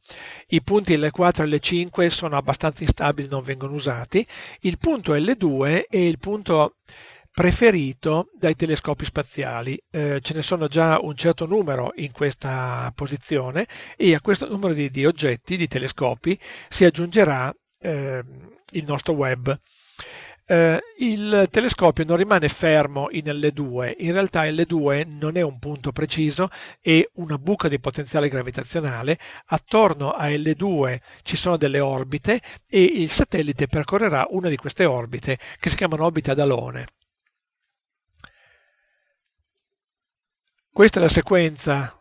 I punti L quattro e L cinque sono abbastanza instabili, non vengono usati. Il punto L due è il punto preferito dai telescopi spaziali. Eh, ce ne sono già un certo numero in questa posizione e a questo numero di, di oggetti, di telescopi, si aggiungerà eh, il nostro Webb. Uh, il telescopio non rimane fermo in L due, in realtà L due non è un punto preciso, è una buca di potenziale gravitazionale, attorno a L due ci sono delle orbite e il satellite percorrerà una di queste orbite che si chiamano orbite ad alone. Questa è la sequenza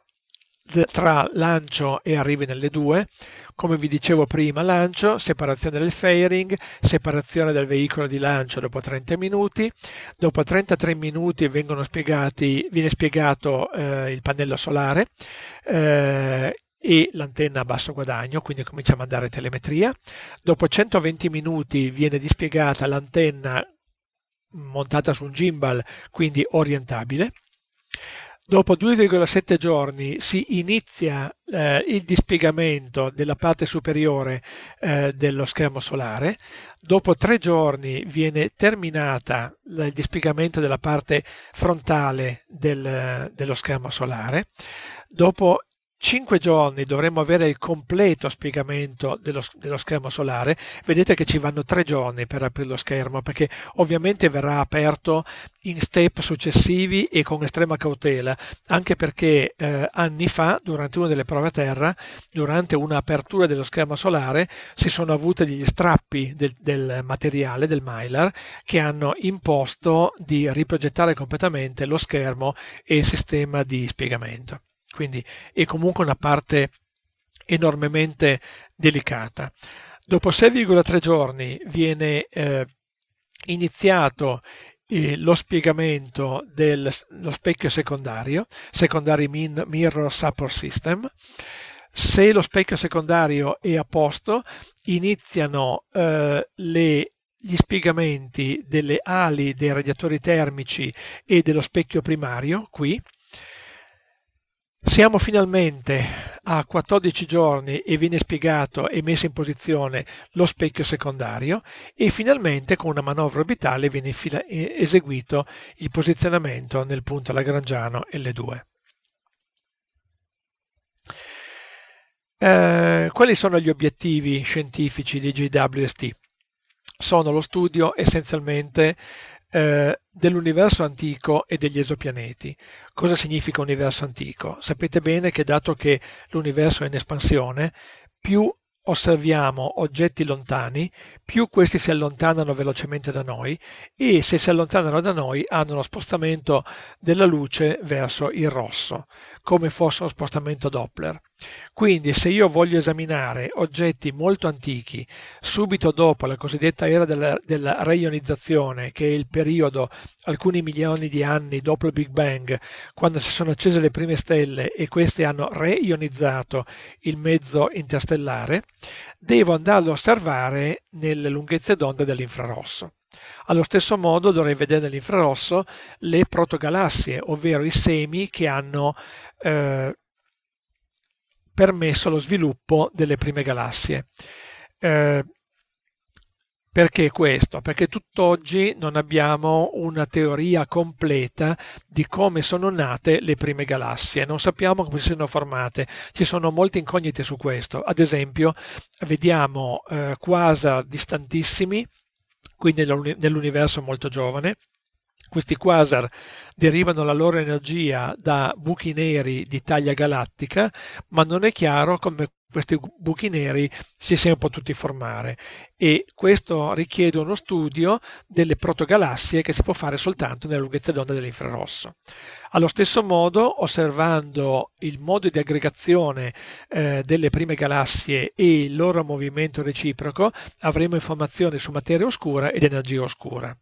tra lancio e arrivi nelle due, come vi dicevo prima: lancio, separazione del fairing, separazione del veicolo di lancio dopo trenta minuti, dopo trentatré minuti vengono spiegati, viene spiegato eh, il pannello solare eh, e l'antenna a basso guadagno, quindi comincia a mandare telemetria. Dopo centoventi minuti viene dispiegata l'antenna montata su un gimbal, quindi orientabile. Dopo due virgola sette giorni si inizia eh, il dispiegamento della parte superiore eh, dello schermo solare. Dopo tre giorni viene terminata il dispiegamento della parte frontale del, dello schermo solare. Dopo cinque giorni dovremo avere il completo spiegamento dello, dello schermo solare. Vedete che ci vanno tre giorni per aprire lo schermo, perché ovviamente verrà aperto in step successivi e con estrema cautela, anche perché eh, anni fa, durante una delle prove a terra, durante un'apertura dello schermo solare, si sono avuti degli strappi del, del materiale, del Mylar, che hanno imposto di riprogettare completamente lo schermo e il sistema di spiegamento. Quindi è comunque una parte enormemente delicata. Dopo sei virgola tre giorni viene eh, iniziato eh, lo spiegamento dello specchio secondario, secondary min, mirror support system. Se lo specchio secondario è a posto, iniziano eh, le gli spiegamenti delle ali, dei radiatori termici e dello specchio primario qui. Siamo finalmente a quattordici giorni e viene spiegato e messo in posizione lo specchio secondario, e finalmente con una manovra orbitale viene eseguito il posizionamento nel punto lagrangiano L due. Eh, quali sono gli obiettivi scientifici di J W S T? Sono lo studio essenzialmente Eh, dell'universo antico e degli esopianeti. Cosa significa universo antico? Sapete bene che, dato che l'universo è in espansione, più osserviamo oggetti lontani, più questi si allontanano velocemente da noi, e se si allontanano da noi hanno uno spostamento della luce verso il rosso, come fosse uno spostamento Doppler. Quindi, se io voglio esaminare oggetti molto antichi subito dopo la cosiddetta era della, della reionizzazione, che è il periodo alcuni milioni di anni dopo il Big Bang, quando si sono accese le prime stelle e queste hanno reionizzato il mezzo interstellare, devo andare ad osservare nelle lunghezze d'onda dell'infrarosso. Allo stesso modo dovrei vedere nell'infrarosso le protogalassie, ovvero i semi che hanno eh, permesso lo sviluppo delle prime galassie. Eh, perché questo? Perché tutt'oggi non abbiamo una teoria completa di come sono nate le prime galassie, non sappiamo come si sono formate, ci sono molte incognite su questo. Ad esempio, vediamo eh, quasar distantissimi, quindi nell'universo molto giovane. Questi quasar derivano la loro energia da buchi neri di taglia galattica, ma non è chiaro come questi buchi neri si siano potuti formare, e questo richiede uno studio delle protogalassie che si può fare soltanto nella lunghezza d'onda dell'infrarosso. Allo stesso modo, osservando il modo di aggregazione eh, delle prime galassie e il loro movimento reciproco, avremo informazioni su materia oscura ed energia oscura.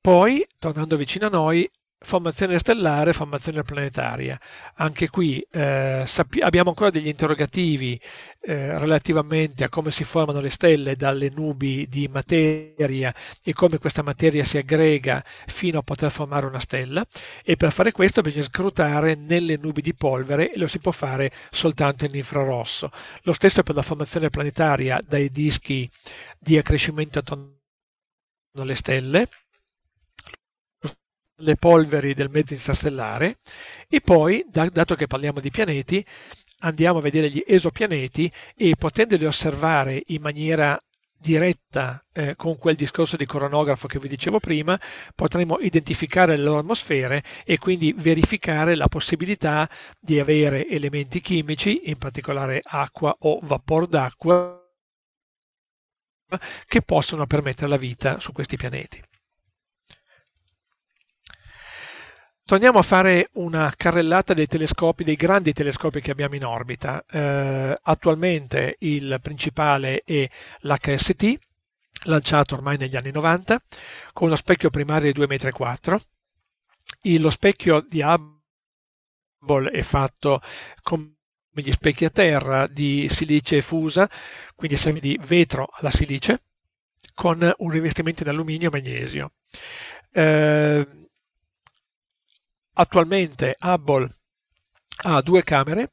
Poi, tornando vicino a noi, formazione stellare, formazione planetaria. Anche qui eh, abbiamo ancora degli interrogativi eh, relativamente a come si formano le stelle dalle nubi di materia e come questa materia si aggrega fino a poter formare una stella, e per fare questo bisogna scrutare nelle nubi di polvere, e lo si può fare soltanto in infrarosso. Lo stesso per la formazione planetaria dai dischi di accrescimento attorno alle stelle, le polveri del mezzo interstellare, e poi, da, dato che parliamo di pianeti, andiamo a vedere gli esopianeti, e potendoli osservare in maniera diretta eh, con quel discorso di coronografo che vi dicevo prima, potremo identificare le loro atmosfere e quindi verificare la possibilità di avere elementi chimici, in particolare acqua o vapor d'acqua, che possono permettere la vita su questi pianeti. Torniamo a fare una carrellata dei telescopi, dei grandi telescopi che abbiamo in orbita. Eh, attualmente il principale è l'H S T, lanciato ormai negli anni novanta, con uno specchio primario di due virgola quattro metri. Lo specchio di Hubble è fatto con gli specchi a terra di silice fusa, quindi semi di vetro alla silice, con un rivestimento in alluminio e magnesio. Eh, attualmente Hubble ha due camere,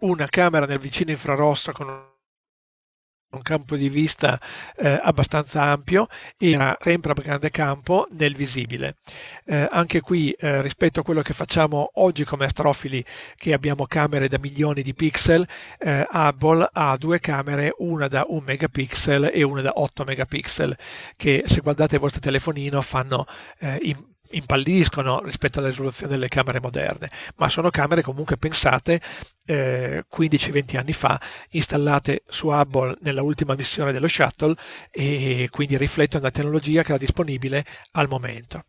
una camera nel vicino infrarosso con un campo di vista eh, abbastanza ampio e una sempre a grande campo nel visibile. Eh, anche qui eh, rispetto a quello che facciamo oggi come astrofili, che abbiamo camere da milioni di pixel, eh, Hubble ha due camere, una da un megapixel e una da otto megapixel, che se guardate il vostro telefonino fanno eh, in impalliscono rispetto alla risoluzione delle camere moderne, ma sono camere comunque pensate eh, quindici venti anni fa, installate su Hubble nella ultima missione dello Shuttle, e quindi riflettono la tecnologia che era disponibile al momento.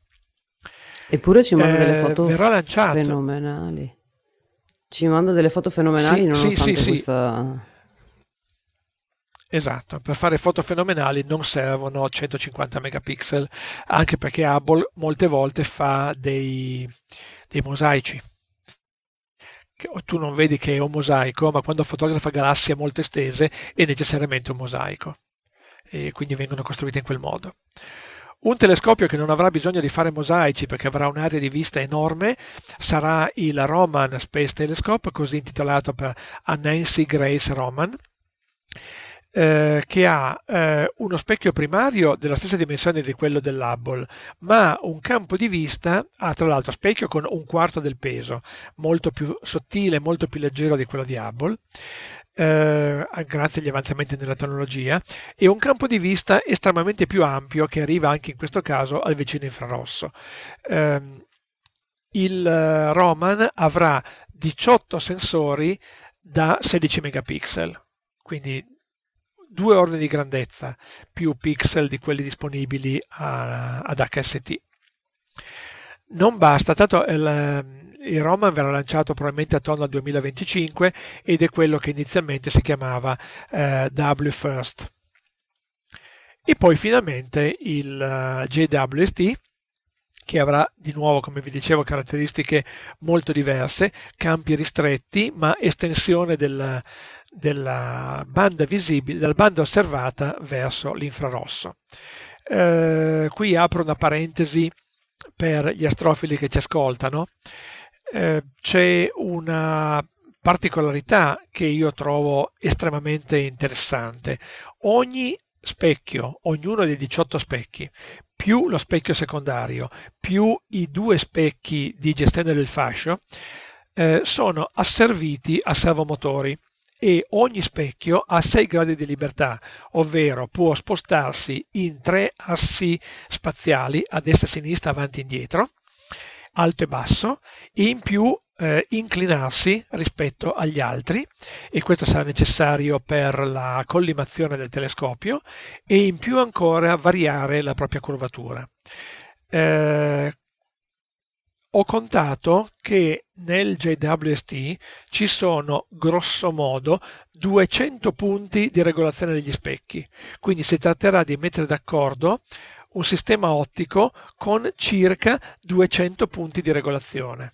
Eppure ci manda eh, delle foto fenomenali. Ci manda delle foto fenomenali, sì, nonostante sì, sì, questa... Sì. Esatto, per fare foto fenomenali non servono centocinquanta megapixel, anche perché Hubble molte volte fa dei, dei mosaici. Tu non vedi che è un mosaico, ma quando fotografa galassie molto estese è necessariamente un mosaico, e quindi vengono costruite in quel modo. Un telescopio che non avrà bisogno di fare mosaici perché avrà un'area di vista enorme sarà il Roman Space Telescope, così intitolato per Nancy Grace Roman, Eh, che ha eh, uno specchio primario della stessa dimensione di quello dell'Hubble, ma un campo di vista, ah, tra l'altro specchio con un quarto del peso, molto più sottile, molto più leggero di quello di Hubble, eh, grazie agli avanzamenti nella tecnologia, e un campo di vista estremamente più ampio che arriva anche in questo caso al vicino infrarosso. Eh, il Roman avrà diciotto sensori da sedici megapixel, quindi due ordini di grandezza più pixel di quelli disponibili a, ad H S T. Non basta, tanto il, il Roman verrà lanciato probabilmente attorno al duemilaventicinque ed è quello che inizialmente si chiamava eh, W first. E poi finalmente il J W S T, che avrà di nuovo, come vi dicevo, caratteristiche molto diverse, campi ristretti ma estensione del della banda visibile, dalla banda osservata verso l'infrarosso. Eh, qui apro una parentesi per gli astrofili che ci ascoltano. Eh, c'è una particolarità che io trovo estremamente interessante. Ogni specchio, ognuno dei diciotto specchi, più lo specchio secondario, più i due specchi di gestione del fascio, eh, sono asserviti a servomotori, e ogni specchio ha sei gradi di libertà, ovvero può spostarsi in tre assi spaziali, a destra, a sinistra, avanti e indietro, alto e basso, e in più eh, inclinarsi rispetto agli altri, e questo sarà necessario per la collimazione del telescopio, e in più ancora variare la propria curvatura. Eh, Ho contato che nel J W S T ci sono grosso modo duecento punti di regolazione degli specchi, quindi si tratterà di mettere d'accordo un sistema ottico con circa duecento punti di regolazione.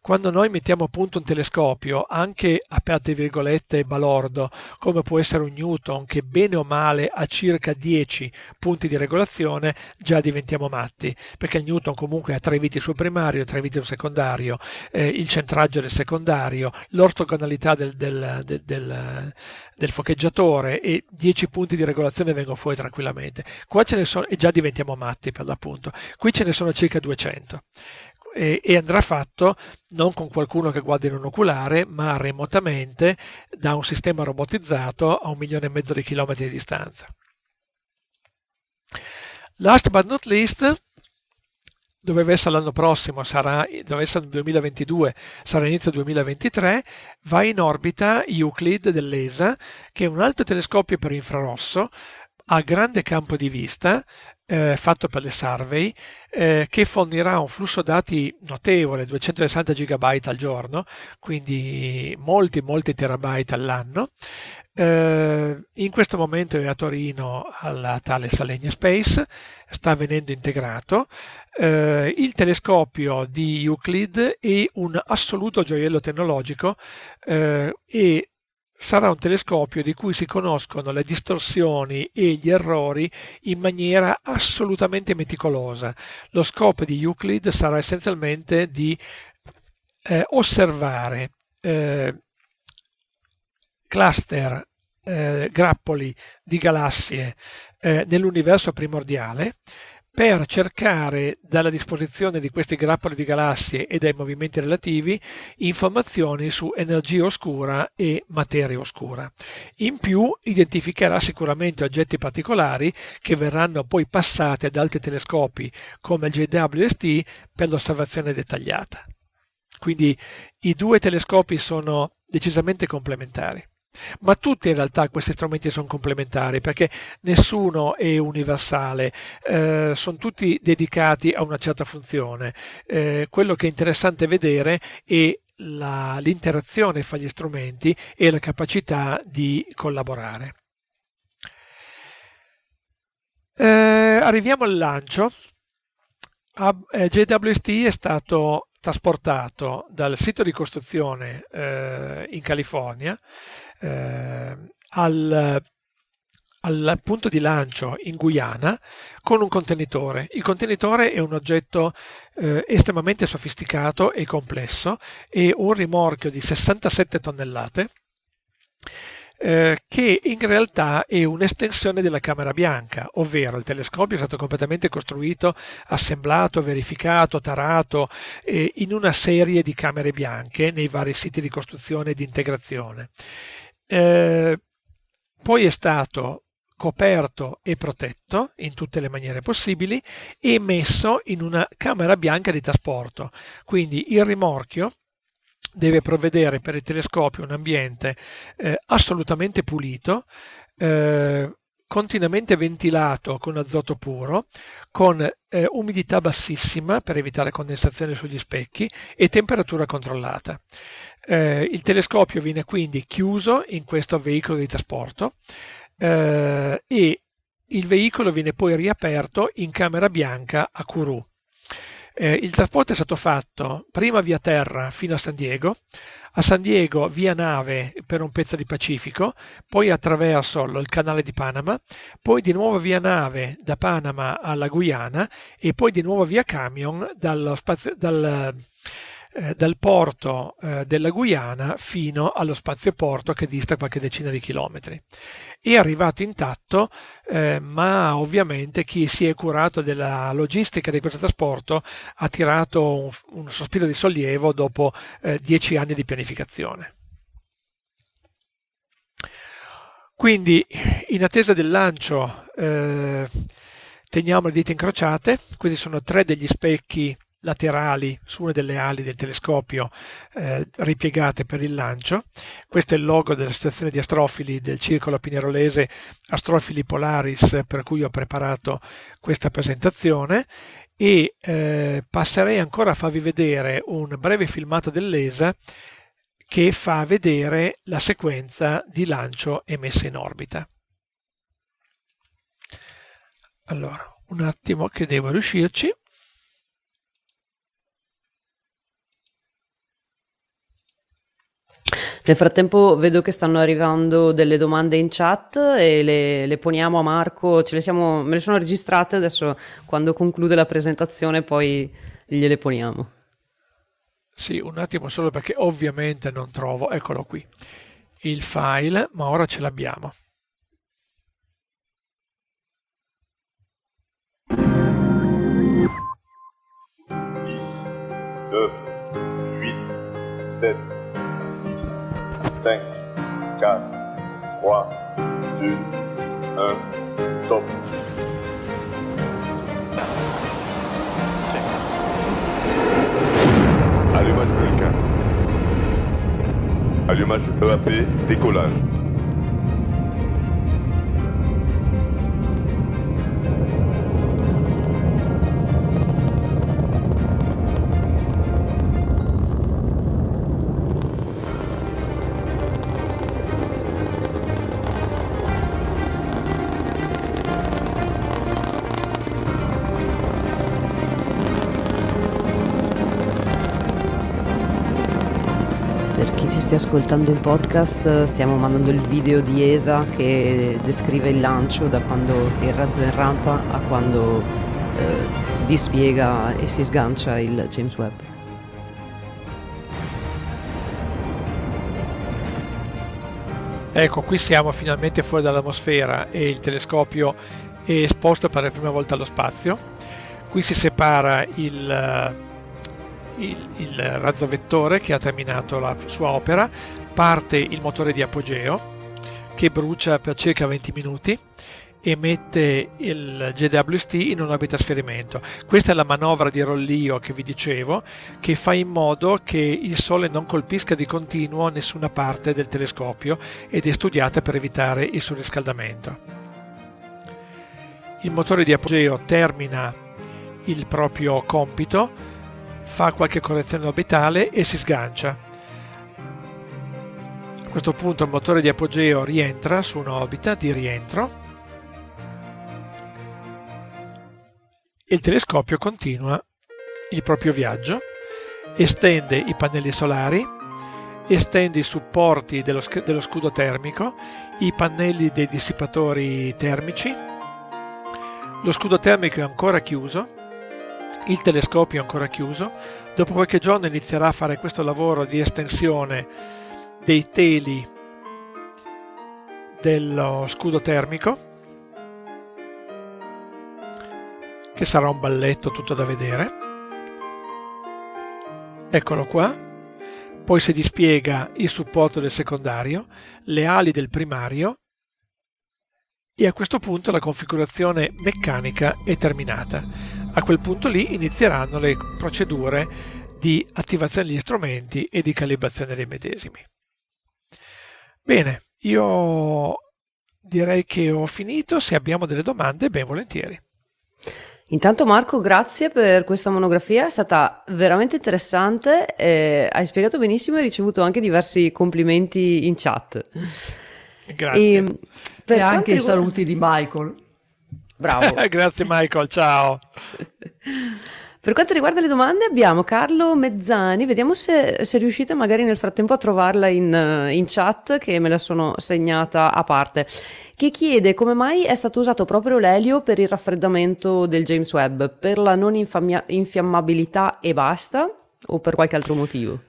Quando noi mettiamo a punto un telescopio, anche aperte virgolette balordo, come può essere un Newton, che bene o male ha circa dieci punti di regolazione, già diventiamo matti, perché il Newton comunque ha tre viti sul primario, tre viti sul secondario, eh, il centraggio del secondario, l'ortogonalità del, del, del, del, del focheggiatore, e dieci punti di regolazione vengono fuori tranquillamente. Qua ce ne sono, e già diventiamo matti per l'appunto. Qui ce ne sono circa duecento. E andrà fatto non con qualcuno che guarda in un oculare, ma remotamente da un sistema robotizzato a un milione e mezzo di chilometri di distanza. Last but not least, doveva essere l'anno prossimo, sarà, doveva essere il duemilaventidue, sarà inizio duemilaventitré, va in orbita Euclid dell'E S A, che è un altro telescopio per infrarosso, a grande campo di vista, eh, fatto per le survey, eh, che fornirà un flusso dati notevole, duecentosessanta gigabyte al giorno, quindi molti molti terabyte all'anno. Eh, in questo momento è a Torino alla Thales Alenia Space, sta venendo integrato. Eh, il telescopio di Euclid è un assoluto gioiello tecnologico eh, e sarà un telescopio di cui si conoscono le distorsioni e gli errori in maniera assolutamente meticolosa. Lo scopo di Euclid sarà essenzialmente di eh, osservare eh, cluster, eh, grappoli di galassie eh, nell'universo primordiale, per cercare dalla disposizione di questi grappoli di galassie e dai movimenti relativi informazioni su energia oscura e materia oscura. In più identificherà sicuramente oggetti particolari che verranno poi passati ad altri telescopi come il J W S T per l'osservazione dettagliata. Quindi i due telescopi sono decisamente complementari. Ma tutti in realtà questi strumenti sono complementari, perché nessuno è universale, eh, sono tutti dedicati a una certa funzione. Eh, quello che è interessante vedere è la, l'interazione fra gli strumenti e la capacità di collaborare. Eh, arriviamo al lancio. A, eh, J W S T è stato trasportato dal sito di costruzione eh, in California Eh, al, al punto di lancio in Guyana con un contenitore. Il contenitore è un oggetto eh, estremamente sofisticato e complesso, e un rimorchio di sessantasette tonnellate eh, che in realtà è un'estensione della camera bianca, ovvero il telescopio è stato completamente costruito, assemblato, verificato, tarato eh, in una serie di camere bianche nei vari siti di costruzione e di integrazione. Eh, poi è stato coperto e protetto in tutte le maniere possibili e messo in una camera bianca di trasporto. Quindi il rimorchio deve provvedere per il telescopio un ambiente eh, assolutamente pulito, eh, continuamente ventilato con azoto puro, con eh, umidità bassissima per evitare condensazione sugli specchi e temperatura controllata. Eh, il telescopio viene quindi chiuso in questo veicolo di trasporto eh, e il veicolo viene poi riaperto in camera bianca a Kourou. Eh, il trasporto è stato fatto prima via terra fino a San Diego, a San Diego via nave per un pezzo di Pacifico, poi attraverso lo, il canale di Panama, poi di nuovo via nave da Panama alla Guyana e poi di nuovo via camion dallo spazio, dal, eh, dal porto eh, della Guyana fino allo spazioporto che dista qualche decina di chilometri. È arrivato intatto, eh, ma ovviamente chi si è curato della logistica di questo trasporto ha tirato un, un sospiro di sollievo dopo eh, dieci anni di pianificazione. Quindi, in attesa del lancio, eh, teniamo le dita incrociate. Questi sono tre degli specchi laterali su una delle ali del telescopio eh, ripiegate per il lancio. Questo è il logo dell'associazione di astrofili del circolo pinerolese Astrofili Polaris, per cui ho preparato questa presentazione, e eh, passerei ancora a farvi vedere un breve filmato dell'E S A che fa vedere la sequenza di lancio e messa in orbita. Allora, un attimo che devo riuscirci. Nel frattempo vedo che stanno arrivando delle domande in chat e le, le poniamo a Marco, ce le siamo, me le sono registrate, adesso quando conclude la presentazione poi gliele poniamo. Sì, un attimo solo perché ovviamente non trovo, eccolo qui, il file, ma ora ce l'abbiamo. dix, neuf, huit, sept, six, cinq, quatre, trois, deux, un, top. Allumage Vulcan. Allumage E A P, décollage. chi ci stia ascoltando in podcast, stiamo mandando il video di E S A che descrive il lancio da quando il razzo è in rampa a quando eh, dispiega e si sgancia il James Webb. Ecco, qui siamo finalmente fuori dall'atmosfera e il telescopio è esposto per la prima volta allo spazio. Qui si separa il, il, il razzo vettore che ha terminato la sua opera, parte il motore di apogeo che brucia per circa venti minuti e mette il J W S T in un'orbita a trasferimento. Questa è la manovra di rollio che vi dicevo, che fa in modo che il Sole non colpisca di continuo nessuna parte del telescopio ed è studiata per evitare il surriscaldamento. Il motore di apogeo termina il proprio compito, fa qualche correzione orbitale e si sgancia. A questo punto il motore di apogeo rientra su un'orbita di rientro e il telescopio continua il proprio viaggio, estende i pannelli solari, estende i supporti dello, dello scudo termico, i pannelli dei dissipatori termici, lo scudo termico è ancora chiuso, il telescopio è ancora chiuso. Dopo qualche giorno inizierà a fare questo lavoro di estensione dei teli dello scudo termico, che sarà un balletto tutto da vedere. Eccolo qua. Poi si dispiega il supporto del secondario, le ali del primario e a questo punto la configurazione meccanica è terminata. A quel punto lì inizieranno le procedure di attivazione degli strumenti e di calibrazione dei medesimi. Bene, io direi che ho finito. Se abbiamo delle domande, ben volentieri. Intanto Marco, grazie per questa monografia, è stata veramente interessante, eh, hai spiegato benissimo e hai ricevuto anche diversi complimenti in chat. Grazie. E, per e anche i saluti di Michael. Bravo. Grazie Michael, ciao. Per quanto riguarda le domande abbiamo Carlo Mezzani, vediamo se, se riuscite magari nel frattempo a trovarla in, in chat, che me la sono segnata a parte, che chiede come mai è stato usato proprio l'elio per il raffreddamento del James Webb, per la non infamia- infiammabilità e basta, o per qualche altro motivo?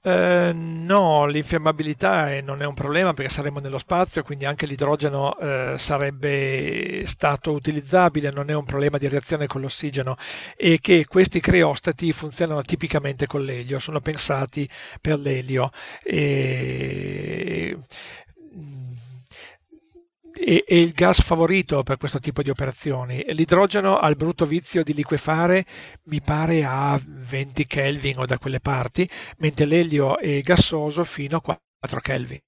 Eh, no, l'infiammabilità non è un problema perché saremo nello spazio, quindi anche l'idrogeno eh, sarebbe stato utilizzabile, non è un problema di reazione con l'ossigeno, e che questi criostati funzionano tipicamente con l'elio, sono pensati per l'elio. E... è il gas favorito per questo tipo di operazioni. L'idrogeno ha il brutto vizio di liquefare, mi pare a venti Kelvin o da quelle parti, mentre l'elio è gassoso fino a quattro Kelvin.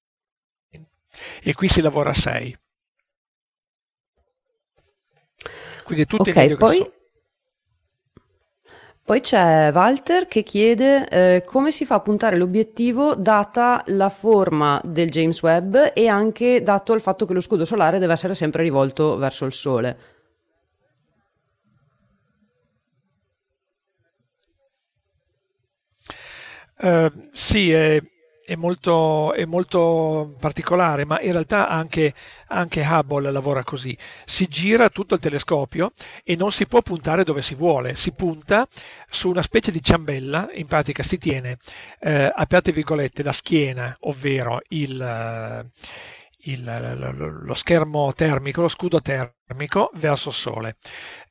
E qui si lavora a sei. Quindi tutto okay, in elio poi... gassoso. Poi c'è Walter che chiede eh, come si fa a puntare l'obiettivo data la forma del James Webb e anche dato il fatto che lo scudo solare deve essere sempre rivolto verso il Sole. Uh, sì, è, è, molto, è molto particolare, ma in realtà anche... anche Hubble lavora così, si gira tutto il telescopio e non si può puntare dove si vuole, si punta su una specie di ciambella, in pratica si tiene, eh, aperte virgolette, la schiena, ovvero il, il, lo schermo termico, lo scudo termico verso il Sole.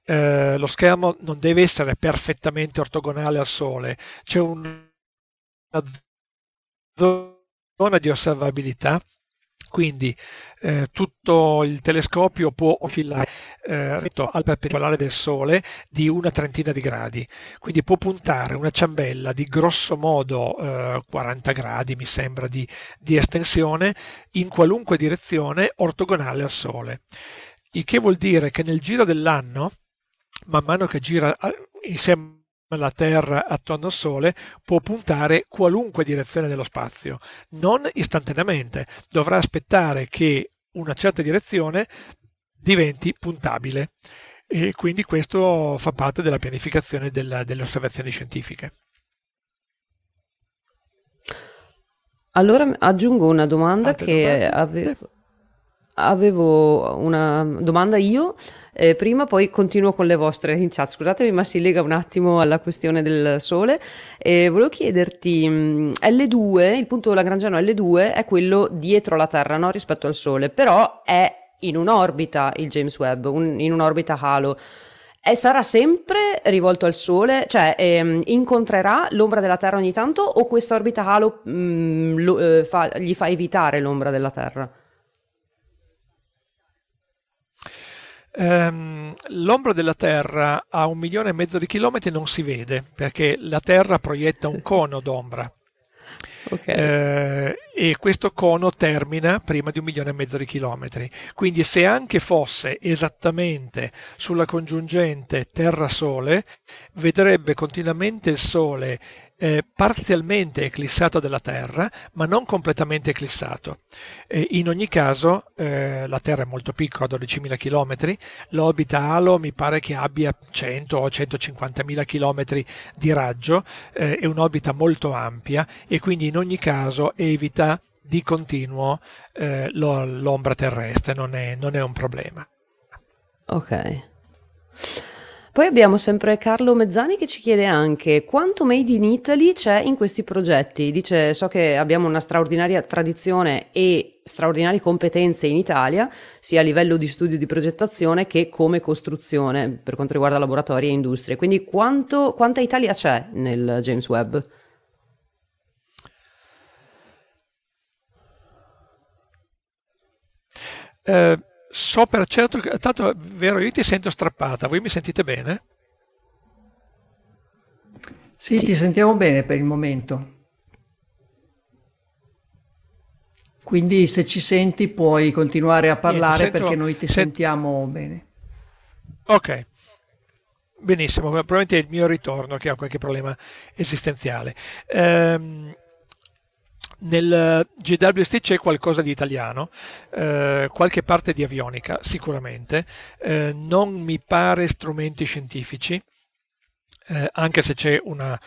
Eh, lo schermo non deve essere perfettamente ortogonale al Sole, c'è una zona di osservabilità, quindi eh, tutto il telescopio può oscillare eh, rispetto al perpendicolare del Sole di una trentina di gradi, quindi può puntare una ciambella di grosso modo eh, quaranta gradi mi sembra di, di estensione in qualunque direzione ortogonale al Sole, il che vuol dire che nel giro dell'anno, man mano che gira insieme la Terra attorno al Sole, può puntare qualunque direzione dello spazio, non istantaneamente, dovrà aspettare che una certa direzione diventi puntabile, e quindi questo fa parte della pianificazione della, delle osservazioni scientifiche. Allora aggiungo una domanda Altre che avevo, avevo una domanda io eh, prima, poi continuo con le vostre in chat, scusatemi, ma si lega un attimo alla questione del Sole. Eh, volevo chiederti, L due, il punto lagrangiano L due è quello dietro la Terra, no? Rispetto al Sole, però è in un'orbita il James Webb, un, in un'orbita halo. E sarà sempre rivolto al Sole? Cioè ehm, incontrerà l'ombra della Terra ogni tanto, o questa orbita halo mh, lo, eh, fa, gli fa evitare l'ombra della Terra? Um, l'ombra della Terra a un milione e mezzo di chilometri non si vede, perché la Terra proietta un cono d'ombra. Okay. Eh, e questo cono termina prima di un milione e mezzo di chilometri, quindi se anche fosse esattamente sulla congiungente Terra-Sole, vedrebbe continuamente il Sole eh, parzialmente eclissato dalla Terra, ma non completamente eclissato. Eh, in ogni caso eh, la Terra è molto piccola, dodicimila chilometri, l'orbita halo mi pare che abbia cento o centocinquantamila chilometri di raggio, eh, è un'orbita molto ampia e quindi in ogni caso evita di continuo eh, lo, l'ombra terrestre, non è, non è un problema. Ok. Poi abbiamo sempre Carlo Mezzani che ci chiede anche quanto Made in Italy c'è in questi progetti. Dice, so che abbiamo una straordinaria tradizione e straordinarie competenze in Italia, sia a livello di studio di progettazione che come costruzione per quanto riguarda laboratori e industrie. Quindi quanto, quanta Italia c'è nel James Webb? Eh, so per certo che, tanto vero, io ti sento strappata, voi mi sentite bene? Sì, sì, ti sentiamo bene per il momento. Quindi se ci senti puoi continuare a parlare, sento, perché noi ti sent... sentiamo bene. Ok. Benissimo, probabilmente è il mio ritorno che ha qualche problema esistenziale. Ehm... Nel J W S T c'è qualcosa di italiano, eh, qualche parte di avionica sicuramente, eh, non mi pare strumenti scientifici, eh, anche se c'è una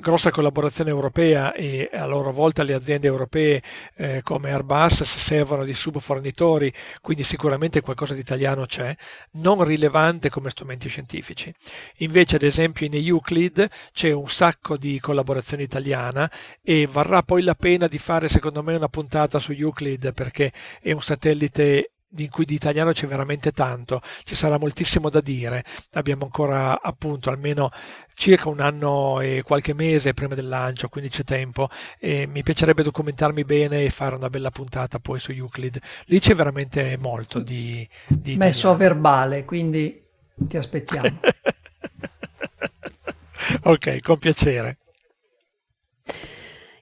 grossa collaborazione europea e a loro volta le aziende europee eh, come Airbus si servono di subfornitori, quindi sicuramente qualcosa di italiano c'è, non rilevante come strumenti scientifici. Invece ad esempio in Euclid c'è un sacco di collaborazione italiana e varrà poi la pena di fare secondo me una puntata su Euclid, perché è un satellite in cui di italiano c'è veramente tanto, ci sarà moltissimo da dire, abbiamo ancora appunto almeno circa un anno e qualche mese prima del lancio, quindi c'è tempo e mi piacerebbe documentarmi bene e fare una bella puntata poi su Euclid, lì c'è veramente molto di, di messo italiano a verbale, quindi ti aspettiamo. Ok, con piacere.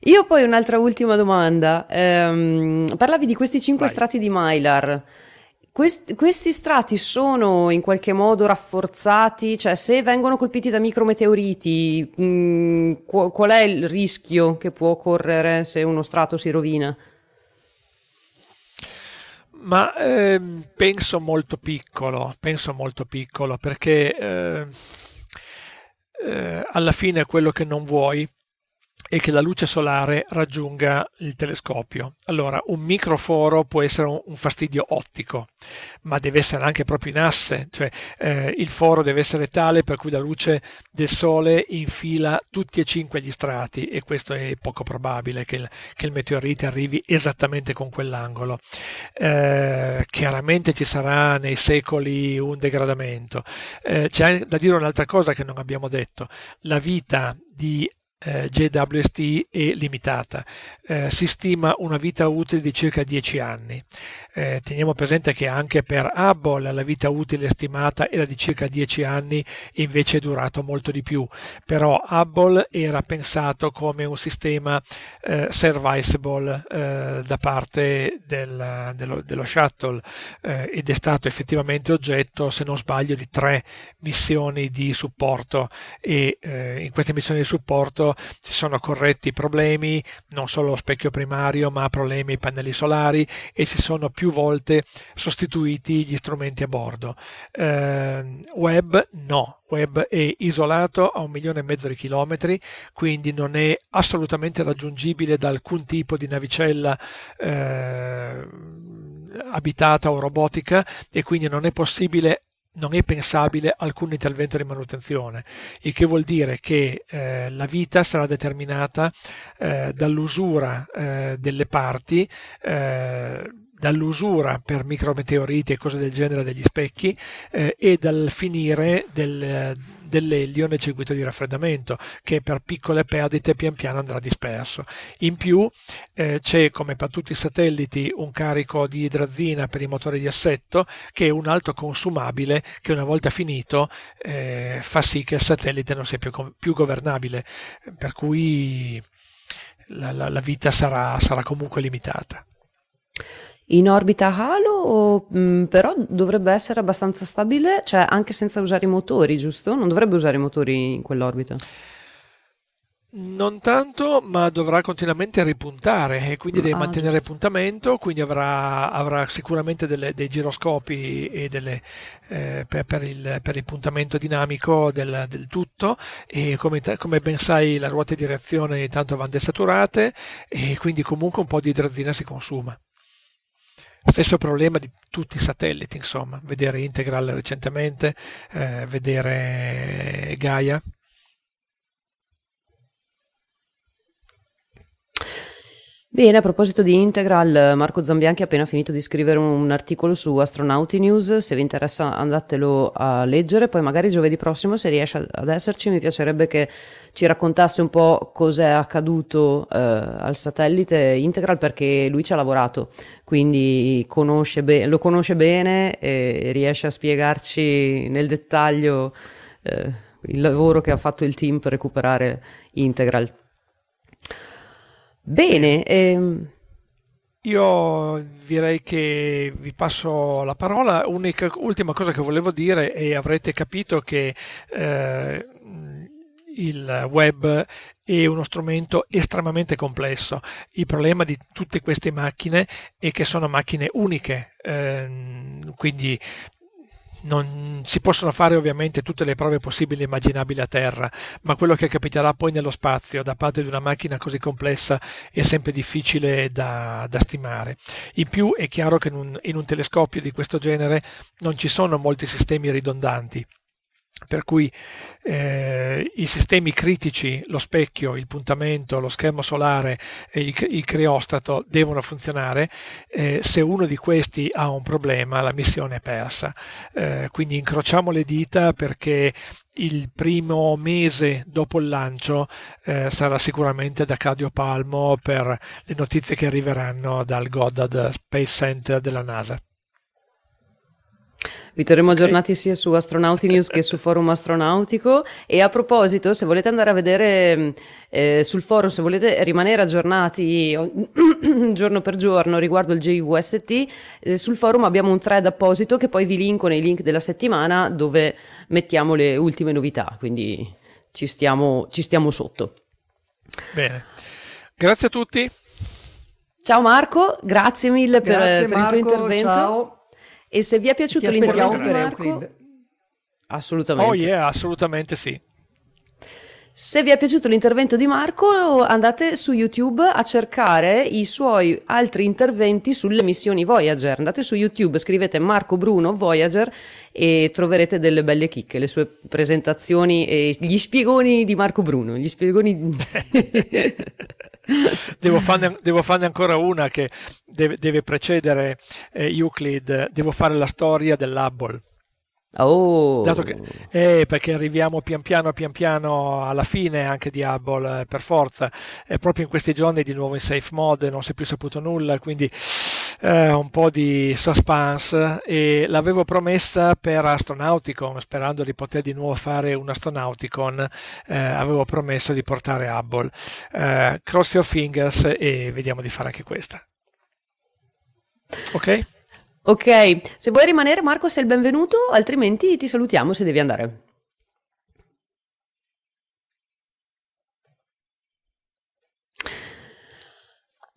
Io poi un'altra ultima domanda, ehm, parlavi di questi cinque Vai. strati di Mylar, Quest- questi strati sono in qualche modo rafforzati, cioè se vengono colpiti da micrometeoriti mh, qu- qual è il rischio che può correre se uno strato si rovina? Ma ehm, penso molto piccolo, penso molto piccolo perché eh, eh, alla fine è quello che non vuoi e che la luce solare raggiunga il telescopio. Allora, un microforo può essere un fastidio ottico, ma deve essere anche proprio in asse, cioè eh, il foro deve essere tale per cui la luce del Sole infila tutti e cinque gli strati, e questo è poco probabile che il, che il meteorite arrivi esattamente con quell'angolo. Eh, chiaramente ci sarà nei secoli un degradamento. Eh, c'è da dire un'altra cosa che non abbiamo detto, la vita di Eh, J W S T è limitata, eh, si stima una vita utile di circa dieci anni, eh, teniamo presente che anche per Hubble la vita utile stimata era di circa dieci anni e invece è durato molto di più, però Hubble era pensato come un sistema eh, serviceable eh, da parte del, dello, dello shuttle eh, ed è stato effettivamente oggetto, se non sbaglio, di tre missioni di supporto e eh, in queste missioni di supporto adesso si sono corretti i problemi, non solo specchio primario ma problemi ai pannelli solari, e si sono più volte sostituiti gli strumenti a bordo. Eh, Webb no, Webb è isolato a un milione e mezzo di chilometri, quindi non è assolutamente raggiungibile da alcun tipo di navicella eh, abitata o robotica, e quindi non è possibile, non è pensabile alcun intervento di manutenzione, il che vuol dire che eh, la vita sarà determinata eh, dall'usura eh, delle parti, eh, dall'usura per micrometeoriti e cose del genere degli specchi, eh, e dal finire del, dell'elio nel circuito di raffreddamento, che per piccole perdite pian piano andrà disperso. In più eh, c'è, come per tutti i satelliti, un carico di idrazina per i motori di assetto, che è un alto consumabile che, una volta finito, eh, fa sì che il satellite non sia più, più governabile, per cui la, la, la vita sarà, sarà comunque limitata. In orbita halo mh, però dovrebbe essere abbastanza stabile, cioè anche senza usare i motori, giusto? Non dovrebbe usare i motori in quell'orbita? Non tanto, ma dovrà continuamente ripuntare e quindi deve ah, mantenere giusto. puntamento, quindi avrà, avrà sicuramente delle, dei giroscopi e delle, eh, per, per, il, per il puntamento dinamico del, del tutto, e come, come ben sai la ruota di reazione tanto vanno desaturate, e quindi comunque un po' di idrazina si consuma. Stesso problema di tutti i satelliti, insomma, vedere Integral recentemente, eh, vedere Gaia. Bene, a proposito di Integral, Marco Zambianchi ha appena finito di scrivere un articolo su Astronauti News, se vi interessa andatelo a leggere, poi magari giovedì prossimo, se riesce ad esserci, mi piacerebbe che ci raccontasse un po' cos'è accaduto eh, al satellite Integral, perché lui ci ha lavorato, quindi conosce be- lo conosce bene e riesce a spiegarci nel dettaglio eh, il lavoro che ha fatto il team per recuperare Integral. Bene, ehm... io direi che vi passo la parola. Unica, ultima cosa che volevo dire, e avrete capito che eh, il web è uno strumento estremamente complesso. Il problema di tutte queste macchine è che sono macchine uniche, eh, quindi non si possono fare ovviamente tutte le prove possibili e immaginabili a terra, ma quello che capiterà poi nello spazio da parte di una macchina così complessa è sempre difficile da, da stimare. In più è chiaro che in un, in un telescopio di questo genere non ci sono molti sistemi ridondanti, per cui eh, i sistemi critici, lo specchio, il puntamento, lo schermo solare e il, il criostato devono funzionare. Eh, se uno di questi ha un problema, la missione è persa. Eh, quindi incrociamo le dita, perché il primo mese dopo il lancio eh, sarà sicuramente da cardiopalmo per le notizie che arriveranno dal Goddard Space Center della NASA. Vi terremo aggiornati sia su Astronauti News che su Forum Astronautico, e a proposito, se volete andare a vedere eh, sul forum, se volete rimanere aggiornati giorno per giorno riguardo il J W S T, eh, sul forum abbiamo un thread apposito che poi vi linko nei link della settimana, dove mettiamo le ultime novità, quindi ci stiamo, ci stiamo sotto. Bene, grazie a tutti. Ciao Marco, grazie mille per, grazie per Marco, il tuo intervento. Ciao. E se vi è piaciuto l'intervento di Marco, assolutamente. Oh yeah, assolutamente sì. Se vi è piaciuto l'intervento di Marco, andate su YouTube a cercare i suoi altri interventi sulle missioni Voyager. Andate su YouTube, scrivete Marco Bruno Voyager e troverete delle belle chicche, le sue presentazioni e gli spiegoni di Marco Bruno, gli spiegoni. Devo farne, devo farne ancora una che deve, deve precedere eh, Euclid. Devo fare la storia dell'Hubble. Oh. Dato che, eh, perché arriviamo pian piano pian piano alla fine anche di Hubble, eh, per forza. Eh, proprio in questi giorni di nuovo in safe mode, non si è più saputo nulla, quindi eh, un po' di suspense. E l'avevo promessa per Astronauticon, sperando di poter di nuovo fare un Astronauticon, eh, avevo promesso di portare Hubble. Eh, cross your fingers e vediamo di fare anche questa. Ok? Ok, se vuoi rimanere Marco sei il benvenuto, altrimenti ti salutiamo se devi andare.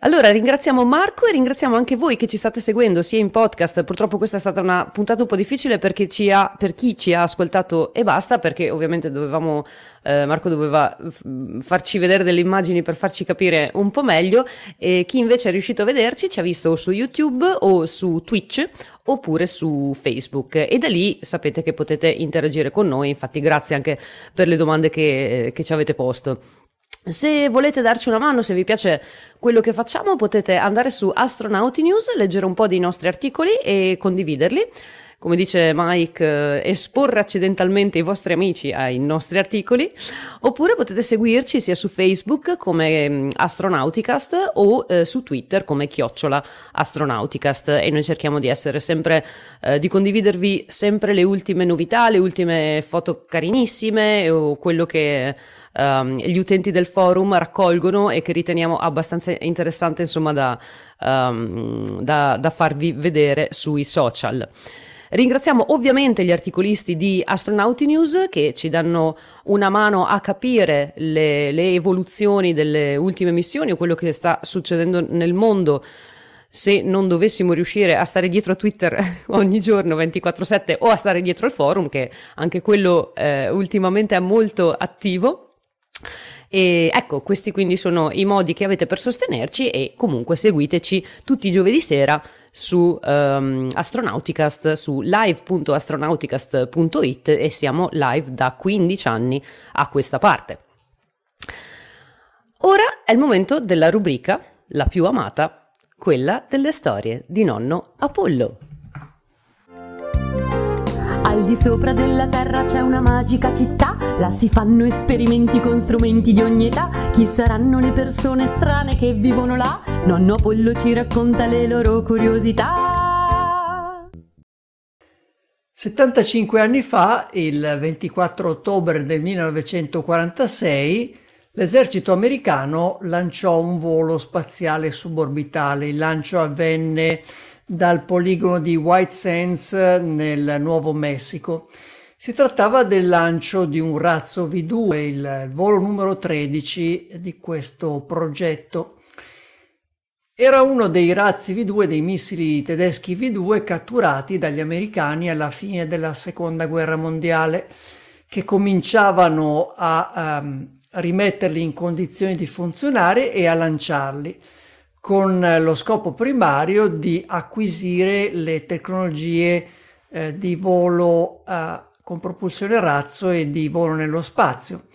Allora ringraziamo Marco e ringraziamo anche voi che ci state seguendo sia in podcast. Purtroppo questa è stata una puntata un po' difficile perché ci ha, per chi ci ha ascoltato e basta, perché ovviamente dovevamo eh, Marco doveva f- farci vedere delle immagini per farci capire un po' meglio, e chi invece è riuscito a vederci ci ha visto o su YouTube o su Twitch oppure su Facebook, e da lì sapete che potete interagire con noi. Infatti grazie anche per le domande che, che ci avete posto. Se volete darci una mano, se vi piace quello che facciamo, potete andare su Astronauti News, leggere un po' dei nostri articoli e condividerli. Come dice Mike, esporre accidentalmente i vostri amici ai nostri articoli, oppure potete seguirci sia su Facebook come AstronautiCast o eh, su Twitter come chiocciola AstronautiCast, e noi cerchiamo di essere sempre, eh, di condividervi sempre le ultime novità, le ultime foto carinissime o quello che Um, gli utenti del forum raccolgono e che riteniamo abbastanza interessante, insomma, da, um, da, da farvi vedere sui social. Ringraziamo ovviamente gli articolisti di Astronauti News che ci danno una mano a capire le, le evoluzioni delle ultime missioni o quello che sta succedendo nel mondo. Se non dovessimo riuscire a stare dietro a Twitter ogni giorno ventiquattro sette o a stare dietro al forum, che anche quello eh, ultimamente è molto attivo. E ecco, questi quindi sono i modi che avete per sostenerci, e comunque seguiteci tutti i giovedì sera su um, Astronauticast, su live punto astronauticast punto it, e siamo live da quindici anni a questa parte. Ora è il momento della rubrica la più amata, quella delle storie di nonno Apollo. Al di sopra della terra c'è una magica città, là si fanno esperimenti con strumenti di ogni età. Chi saranno le persone strane che vivono là? Nonno Apollo ci racconta le loro curiosità. settantacinque anni fa, il ventiquattro ottobre del millenovecentoquarantasei, l'esercito americano lanciò un volo spaziale suborbitale. Il lancio avvenne dal poligono di White Sands nel Nuovo Messico. Si trattava del lancio di un razzo V due, il volo numero tredici di questo progetto. Era uno dei razzi V due, dei missili tedeschi V due, catturati dagli americani alla fine della Seconda Guerra Mondiale, che cominciavano a um, rimetterli in condizioni di funzionare e a lanciarli, con lo scopo primario di acquisire le tecnologie eh, di volo eh, con propulsione razzo e di volo nello spazio.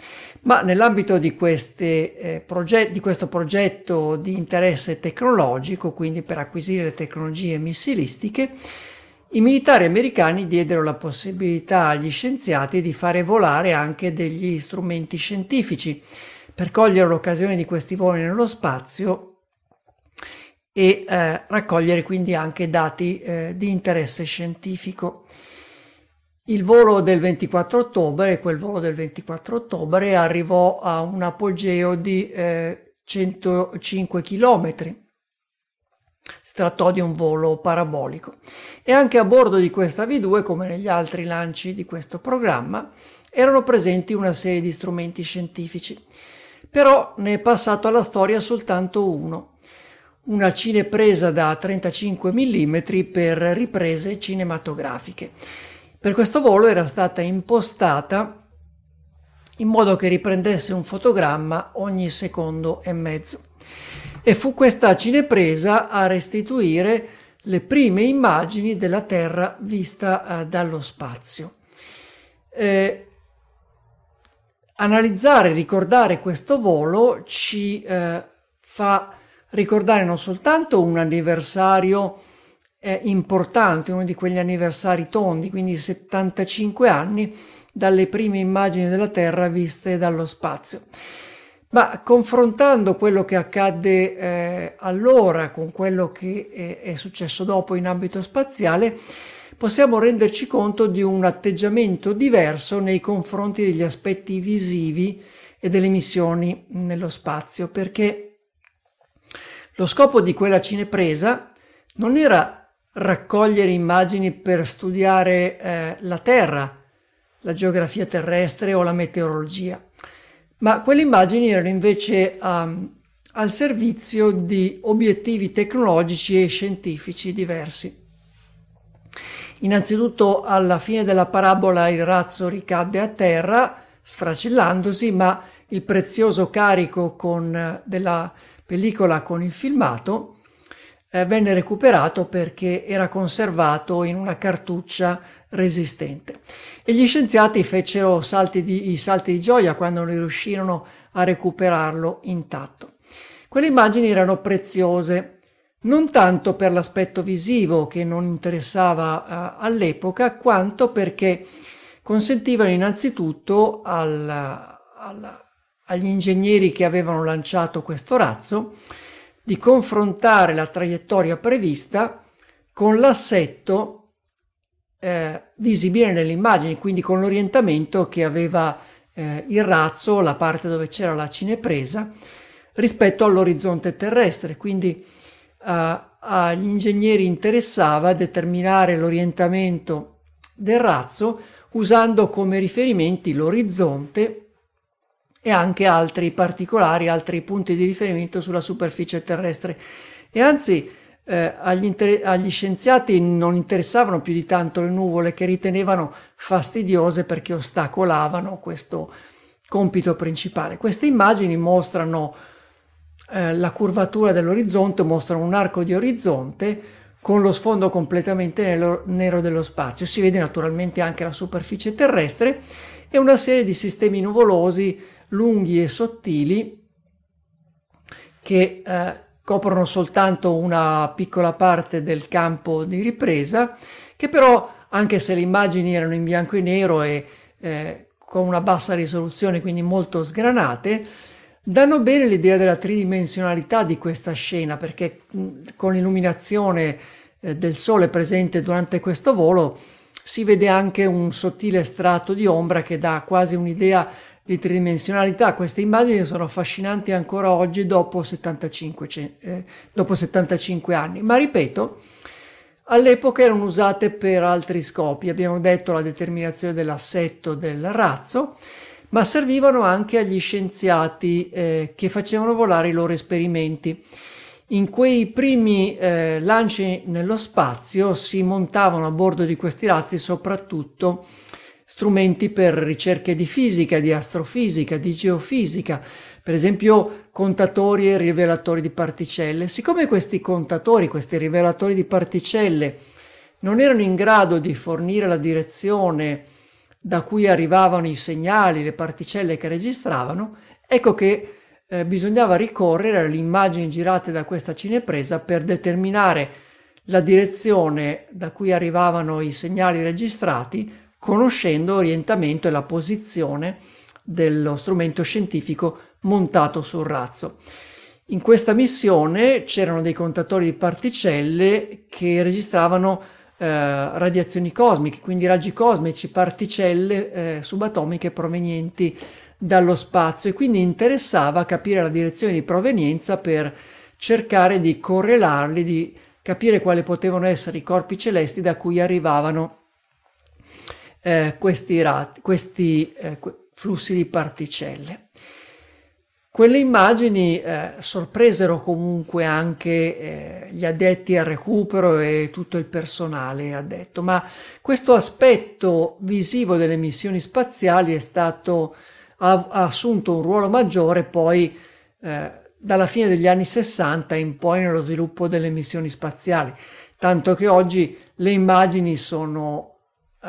Ma nell'ambito di, queste, eh, proget- di questo progetto di interesse tecnologico, quindi per acquisire le tecnologie missilistiche, i militari americani diedero la possibilità agli scienziati di fare volare anche degli strumenti scientifici. Per cogliere l'occasione di questi voli nello spazio e eh, raccogliere quindi anche dati eh, di interesse scientifico. Il volo del ventiquattro ottobre, quel volo del ventiquattro ottobre, arrivò a un apogeo di eh, centocinque chilometri. Si trattò di un volo parabolico. E anche a bordo di questa V due, come negli altri lanci di questo programma, erano presenti una serie di strumenti scientifici. Però ne è passato alla storia soltanto uno. Una cinepresa da trentacinque millimetri per riprese cinematografiche. Per questo volo era stata impostata in modo che riprendesse un fotogramma ogni secondo e mezzo. E fu questa cinepresa a restituire le prime immagini della Terra vista eh, dallo spazio. Eh, analizzare, ricordare questo volo ci eh, fa ricordare non soltanto un anniversario eh, importante, uno di quegli anniversari tondi, quindi settantacinque anni dalle prime immagini della Terra viste dallo spazio, ma confrontando quello che accadde eh, allora con quello che eh, è successo dopo in ambito spaziale, possiamo renderci conto di un atteggiamento diverso nei confronti degli aspetti visivi e delle missioni nello spazio, perché lo scopo di quella cinepresa non era raccogliere immagini per studiare eh, la Terra, la geografia terrestre o la meteorologia, ma quelle immagini erano invece um, al servizio di obiettivi tecnologici e scientifici diversi. Innanzitutto, alla fine della parabola il razzo ricadde a terra, sfracillandosi, ma il prezioso carico con, della pellicola con il filmato eh, venne recuperato perché era conservato in una cartuccia resistente. E gli scienziati fecero salti di, i salti di gioia quando riuscirono a recuperarlo intatto. Quelle immagini erano preziose, non tanto per l'aspetto visivo che non interessava uh, all'epoca, quanto perché consentivano innanzitutto al, al, agli ingegneri che avevano lanciato questo razzo di confrontare la traiettoria prevista con l'assetto eh, visibile nelle immagini, quindi con l'orientamento che aveva eh, il razzo, la parte dove c'era la cinepresa, rispetto all'orizzonte terrestre. Quindi Uh, agli ingegneri interessava determinare l'orientamento del razzo usando come riferimenti l'orizzonte e anche altri particolari, altri punti di riferimento sulla superficie terrestre. E anzi eh, agli, agli scienziati non interessavano più di tanto le nuvole, che ritenevano fastidiose perché ostacolavano questo compito principale. Queste immagini mostrano la curvatura dell'orizzonte, mostra un arco di orizzonte con lo sfondo completamente nero dello spazio. Si vede naturalmente anche la superficie terrestre e una serie di sistemi nuvolosi lunghi e sottili che eh, coprono soltanto una piccola parte del campo di ripresa, che però, anche se le immagini erano in bianco e nero e eh, con una bassa risoluzione, quindi molto sgranate, danno bene l'idea della tridimensionalità di questa scena, perché con l'illuminazione del sole presente durante questo volo si vede anche un sottile strato di ombra che dà quasi un'idea di tridimensionalità. Queste immagini sono affascinanti ancora oggi dopo settantacinque, eh, dopo settantacinque anni, ma ripeto, all'epoca erano usate per altri scopi. Abbiamo detto la determinazione dell'assetto del razzo, ma servivano anche agli scienziati eh, che facevano volare i loro esperimenti. In quei primi eh, lanci nello spazio si montavano a bordo di questi razzi soprattutto strumenti per ricerche di fisica, di astrofisica, di geofisica, per esempio contatori e rivelatori di particelle. Siccome questi contatori, questi rivelatori di particelle non erano in grado di fornire la direzione da cui arrivavano i segnali, le particelle che registravano, ecco che eh, bisognava ricorrere alle immagini girate da questa cinepresa per determinare la direzione da cui arrivavano i segnali registrati, conoscendo l'orientamento e la posizione dello strumento scientifico montato sul razzo. In questa missione c'erano dei contatori di particelle che registravano Eh, radiazioni cosmiche, quindi raggi cosmici, particelle eh, subatomiche provenienti dallo spazio, e quindi interessava capire la direzione di provenienza per cercare di correlarli, di capire quali potevano essere i corpi celesti da cui arrivavano eh, questi, rat- questi eh, flussi di particelle. Quelle immagini eh, sorpresero comunque anche eh, gli addetti al recupero e tutto il personale addetto, ma questo aspetto visivo delle missioni spaziali è stato, ha, ha assunto un ruolo maggiore poi eh, dalla fine degli anni sessanta in poi nello sviluppo delle missioni spaziali, tanto che oggi le immagini sono eh,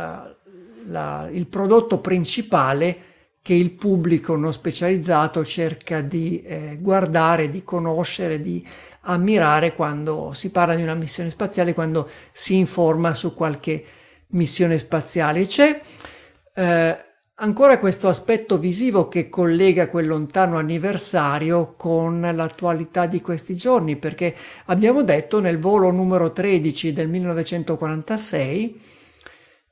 la, il prodotto principale che il pubblico non specializzato cerca di eh, guardare, di conoscere, di ammirare quando si parla di una missione spaziale, quando si informa su qualche missione spaziale. C'è eh, ancora questo aspetto visivo che collega quel lontano anniversario con l'attualità di questi giorni, perché abbiamo detto nel volo numero tredici del millenovecentoquarantasei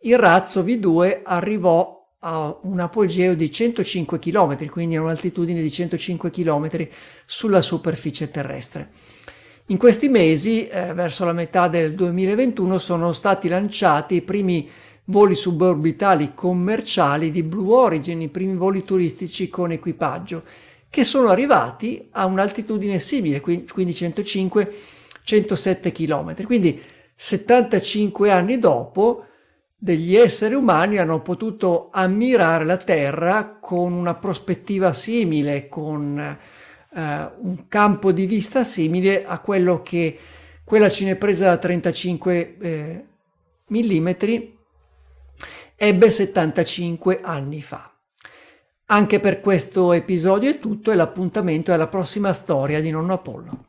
il razzo V due arrivò a un apogeo di centocinque chilometri, quindi a un'altitudine di centocinque chilometri sulla superficie terrestre. In questi mesi, eh, verso la metà del duemilaventuno, sono stati lanciati i primi voli suborbitali commerciali di Blue Origin, i primi voli turistici con equipaggio, che sono arrivati a un'altitudine simile, quindi centocinque centosette chilometri. Quindi settantacinque anni dopo degli esseri umani hanno potuto ammirare la Terra con una prospettiva simile, con eh, un campo di vista simile a quello che quella cinepresa da trentacinque eh, mm ebbe settantacinque anni fa. Anche per questo episodio è tutto, e l'appuntamento è alla prossima storia di Nonno Apollo.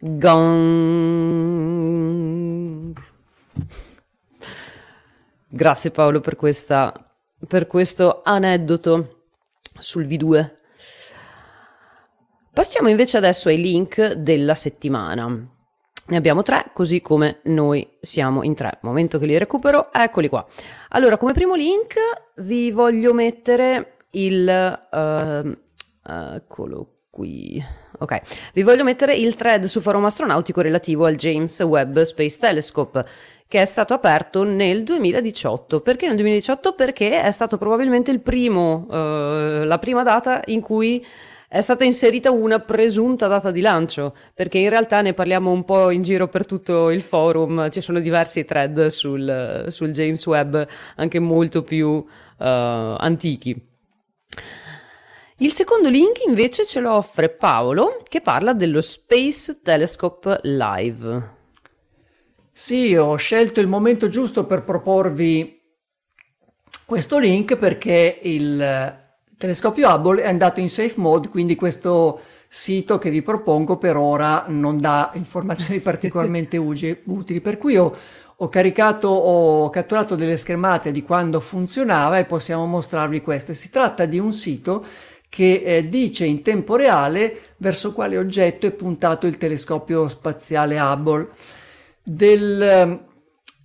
Gong. Grazie Paolo per questa per questo aneddoto sul V due. Passiamo invece adesso ai link della settimana. Ne abbiamo tre, così come noi siamo in tre. Momento che li recupero, eccoli qua. Allora, come primo link vi voglio mettere il uh, uh, eccolo qui. Ok, vi voglio mettere il thread su Forum Astronautico relativo al James Webb Space Telescope, che è stato aperto nel duemiladiciotto. Perché nel duemiladiciotto? Perché è stato probabilmente il primo, eh, la prima data in cui è stata inserita una presunta data di lancio, perché in realtà ne parliamo un po' in giro per tutto il forum, ci sono diversi thread sul, sul James Webb, anche molto più eh, antichi. Il secondo link invece ce lo offre Paolo, che parla dello Space Telescope Live. Sì, ho scelto il momento giusto per proporvi questo link perché il telescopio Hubble è andato in safe mode, quindi questo sito che vi propongo per ora non dà informazioni particolarmente utili, per cui ho, ho caricato, ho catturato delle schermate di quando funzionava e possiamo mostrarvi queste. Si tratta di un sito che eh, dice in tempo reale verso quale oggetto è puntato il telescopio spaziale Hubble. Del,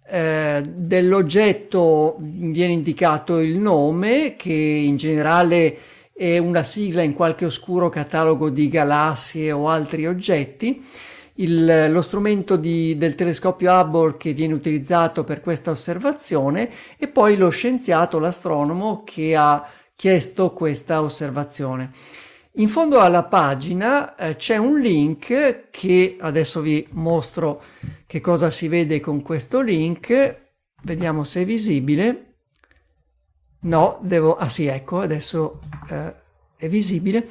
eh, dell'oggetto viene indicato il nome, che in generale è una sigla in qualche oscuro catalogo di galassie o altri oggetti. Il, lo strumento di, del telescopio Hubble che viene utilizzato per questa osservazione, e poi lo scienziato, l'astronomo che ha chiesto questa osservazione. In fondo alla pagina eh, c'è un link che adesso vi mostro che cosa si vede con questo link. Vediamo se è visibile. No, devo... Ah sì, ecco, adesso eh, è visibile.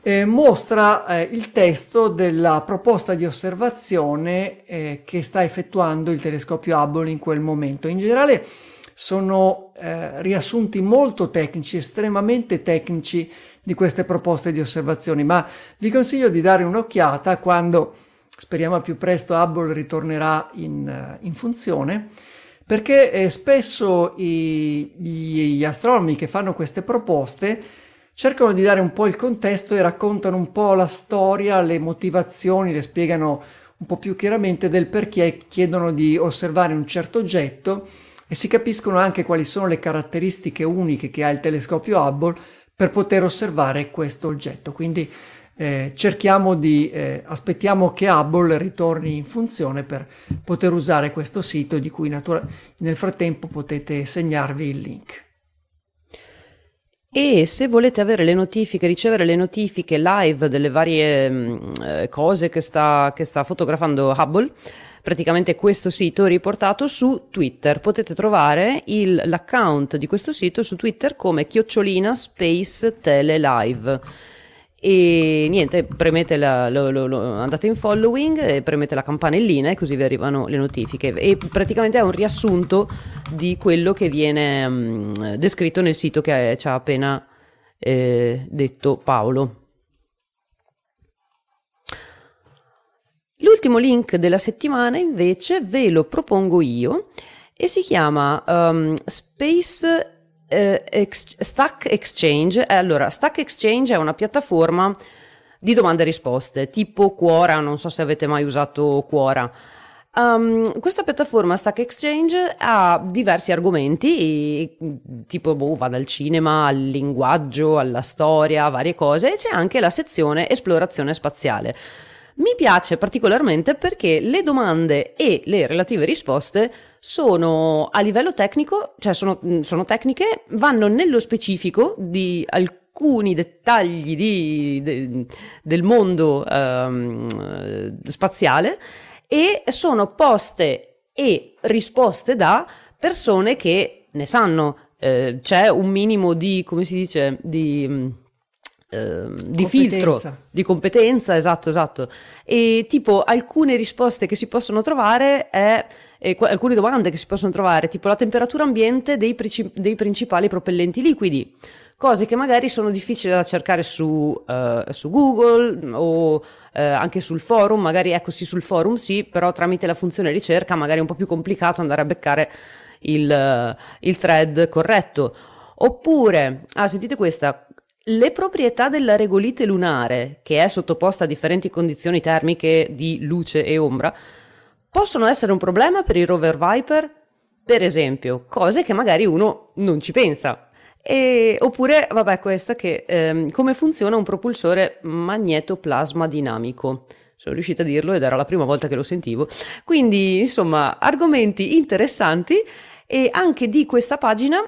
Eh, mostra eh, il testo della proposta di osservazione eh, che sta effettuando il telescopio Hubble in quel momento. In generale sono eh, riassunti molto tecnici, estremamente tecnici, di queste proposte di osservazioni, ma vi consiglio di dare un'occhiata quando, speriamo al più presto, Hubble ritornerà in, in funzione, perché eh, spesso i, gli astronomi che fanno queste proposte cercano di dare un po' il contesto e raccontano un po' la storia, le motivazioni, le spiegano un po' più chiaramente del perché chiedono di osservare un certo oggetto, e si capiscono anche quali sono le caratteristiche uniche che ha il telescopio Hubble per poter osservare questo oggetto. Quindi eh, cerchiamo di, eh, aspettiamo che Hubble ritorni in funzione per poter usare questo sito, di cui natura- nel frattempo potete segnarvi il link. E se volete avere le notifiche, ricevere le notifiche live delle varie mh, cose che sta, che sta fotografando Hubble, praticamente questo sito è riportato su Twitter. Potete trovare il, l'account di questo sito su Twitter come chiocciolina space tele live. E niente, premete la, lo, lo, lo, andate in following e premete la campanellina e così vi arrivano le notifiche. E praticamente è un riassunto di quello che viene mh, descritto nel sito che ci ha appena eh, detto Paolo. L'ultimo link della settimana invece ve lo propongo io e si chiama um, Space eh, ex- Stack Exchange. Eh, allora, Stack Exchange è una piattaforma di domande e risposte, tipo Quora, non so se avete mai usato Quora. Um, questa piattaforma Stack Exchange ha diversi argomenti, tipo boh, va dal cinema al linguaggio, alla storia, varie cose, e c'è anche la sezione esplorazione spaziale. Mi piace particolarmente perché le domande e le relative risposte sono a livello tecnico, cioè sono, sono tecniche, vanno nello specifico di, alcuni dettagli di, de, del mondo um, spaziale, e sono poste e risposte da persone che ne sanno. Eh, c'è un minimo di, come si dice, di... di filtro, di competenza, esatto, esatto. E tipo alcune risposte che si possono trovare è, eh, qu- alcune domande che si possono trovare, tipo la temperatura ambiente dei, princip- dei principali propellenti liquidi, cose che magari sono difficili da cercare su, uh, su Google o eh, anche sul forum, magari ecco sì sul forum sì, però tramite la funzione ricerca magari è un po' più complicato andare a beccare il, uh, il thread corretto. Oppure, ah sentite questa, le proprietà della regolite lunare, che è sottoposta a differenti condizioni termiche di luce e ombra, possono essere un problema per i rover Viper, per esempio, cose che magari uno non ci pensa. E, oppure, vabbè, questa che ehm, come funziona un propulsore magnetoplasma dinamico. Sono riuscita a dirlo ed era la prima volta che lo sentivo. Quindi, insomma, argomenti interessanti, e anche di questa pagina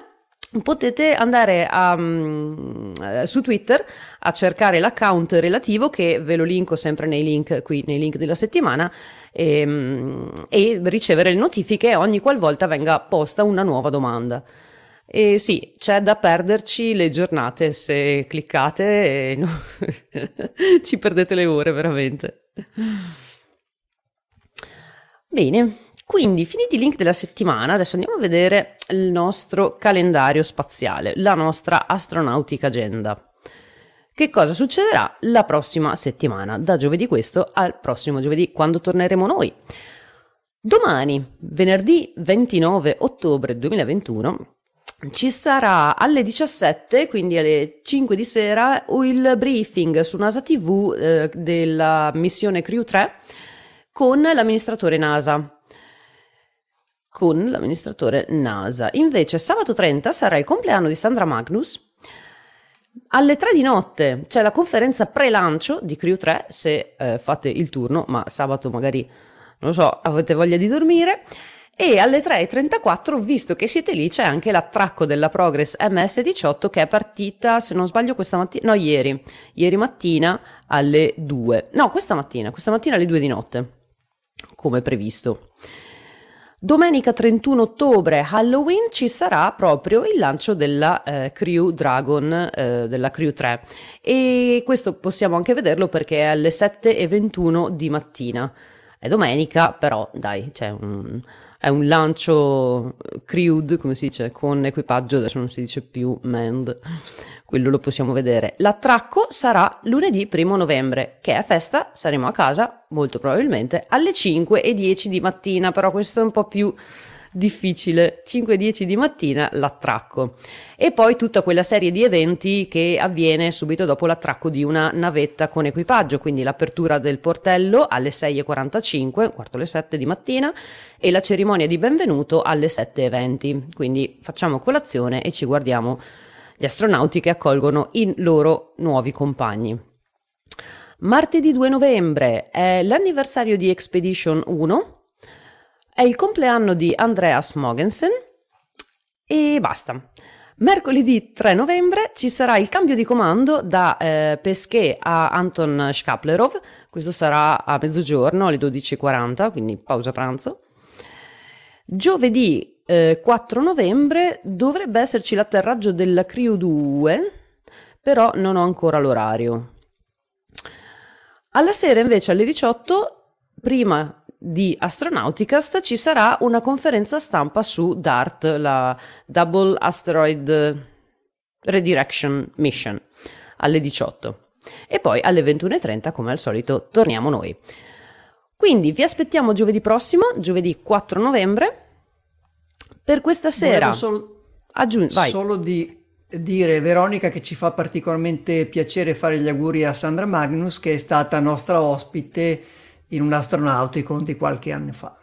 potete andare a, um, su Twitter a cercare l'account relativo, che ve lo linko sempre nei link qui, nei link della settimana, e, um, e ricevere le notifiche ogni qualvolta venga posta una nuova domanda. E sì, c'è da perderci le giornate se cliccate e no, ci perdete le ore veramente. Bene. Quindi, finiti i link della settimana, adesso andiamo a vedere il nostro calendario spaziale, la nostra astronautica agenda. Che cosa succederà la prossima settimana, da giovedì questo al prossimo giovedì, quando torneremo noi? Domani, venerdì ventinove ottobre duemilaventuno, ci sarà alle diciassette, quindi alle cinque di sera, il briefing su NASA tivù eh, della missione Crew tre con l'amministratore NASA. con l'amministratore NASA. Invece sabato trenta sarà il compleanno di Sandra Magnus. Alle tre di notte c'è la conferenza pre-lancio di Crew tre, se eh, fate il turno, ma sabato magari, non lo so, avete voglia di dormire. E alle tre e trentaquattro, visto che siete lì, c'è anche l'attracco della Progress emme esse diciotto, che è partita, se non sbaglio, questa mattina, no ieri, ieri mattina alle due. No, questa mattina, questa mattina alle due di notte, come previsto. Domenica trentuno ottobre, Halloween, ci sarà proprio il lancio della eh, Crew Dragon, eh, della Crew tre, e questo possiamo anche vederlo perché è alle sette e ventuno di mattina. È domenica, però dai, c'è un, è un lancio crewed, come si dice, con equipaggio, adesso non si dice più manned, quello lo possiamo vedere. L'attracco sarà lunedì primo novembre, che è festa, saremo a casa molto probabilmente alle cinque e dieci di mattina, però questo è un po' più difficile, cinque e dieci di mattina l'attracco. E poi tutta quella serie di eventi che avviene subito dopo l'attracco di una navetta con equipaggio, quindi l'apertura del portello alle sei e quarantacinque, quarto alle sette di mattina, e la cerimonia di benvenuto alle sette e venti, quindi facciamo colazione e ci guardiamo gli astronauti che accolgono i loro nuovi compagni. Martedì due novembre è l'anniversario di Expedition uno, è il compleanno di Andreas Mogensen e basta. Mercoledì tre novembre ci sarà il cambio di comando da eh, Pesquet a Anton Shkaplerov, questo sarà a mezzogiorno alle dodici e quaranta, quindi pausa pranzo. Giovedì Eh, quattro novembre dovrebbe esserci l'atterraggio della Crew due, però non ho ancora l'orario. Alla sera invece alle diciotto, prima di Astronauticast, ci sarà una conferenza stampa su DART, la Double Asteroid Redirection Mission, alle diciotto. E poi alle ventuno e trenta, come al solito, torniamo noi. Quindi vi aspettiamo giovedì prossimo, giovedì quattro novembre. Per questa sera, solo, aggiung- vai. solo di dire, Veronica, che ci fa particolarmente piacere fare gli auguri a Sandra Magnus, che è stata nostra ospite in un Astronauticon di qualche anno fa.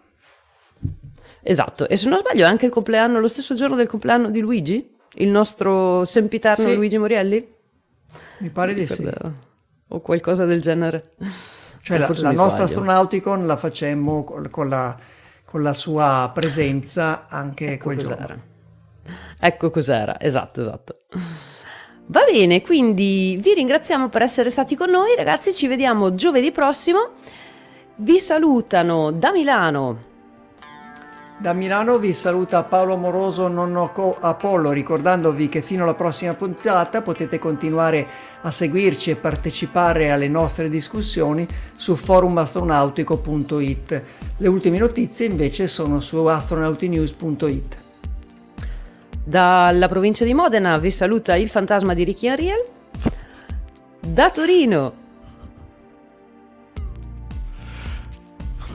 Esatto, e se non sbaglio è anche il compleanno, lo stesso giorno del compleanno di Luigi, il nostro sempiterno sì. Luigi Morielli? Mi pare di sì. O qualcosa del genere. Cioè la, la nostra Astronauticon la facemmo con, con la... con la sua presenza anche ecco quel cos'era. giorno. Ecco cos'era, esatto, esatto. Va bene, quindi vi ringraziamo per essere stati con noi, ragazzi, ci vediamo giovedì prossimo. Vi salutano da Milano. Da Milano vi saluta Paolo Amoroso, nonno Apollo, ricordandovi che fino alla prossima puntata potete continuare a seguirci e partecipare alle nostre discussioni su forum astronautico punto it. Le ultime notizie invece sono su astronauti news punto it. Dalla provincia di Modena vi saluta il fantasma di Ricky Ariel. Da Torino.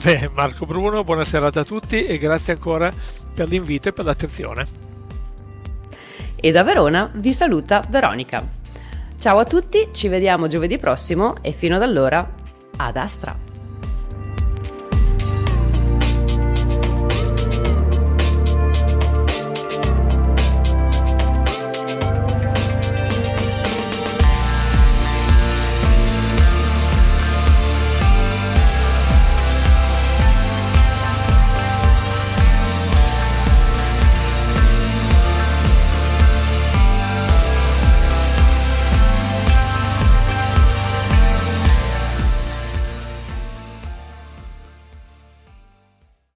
Beh, Marco Bruno, buona serata a tutti e grazie ancora per l'invito e per l'attenzione. E da Verona vi saluta Veronica. Ciao a tutti, ci vediamo giovedì prossimo e fino ad allora ad Astra.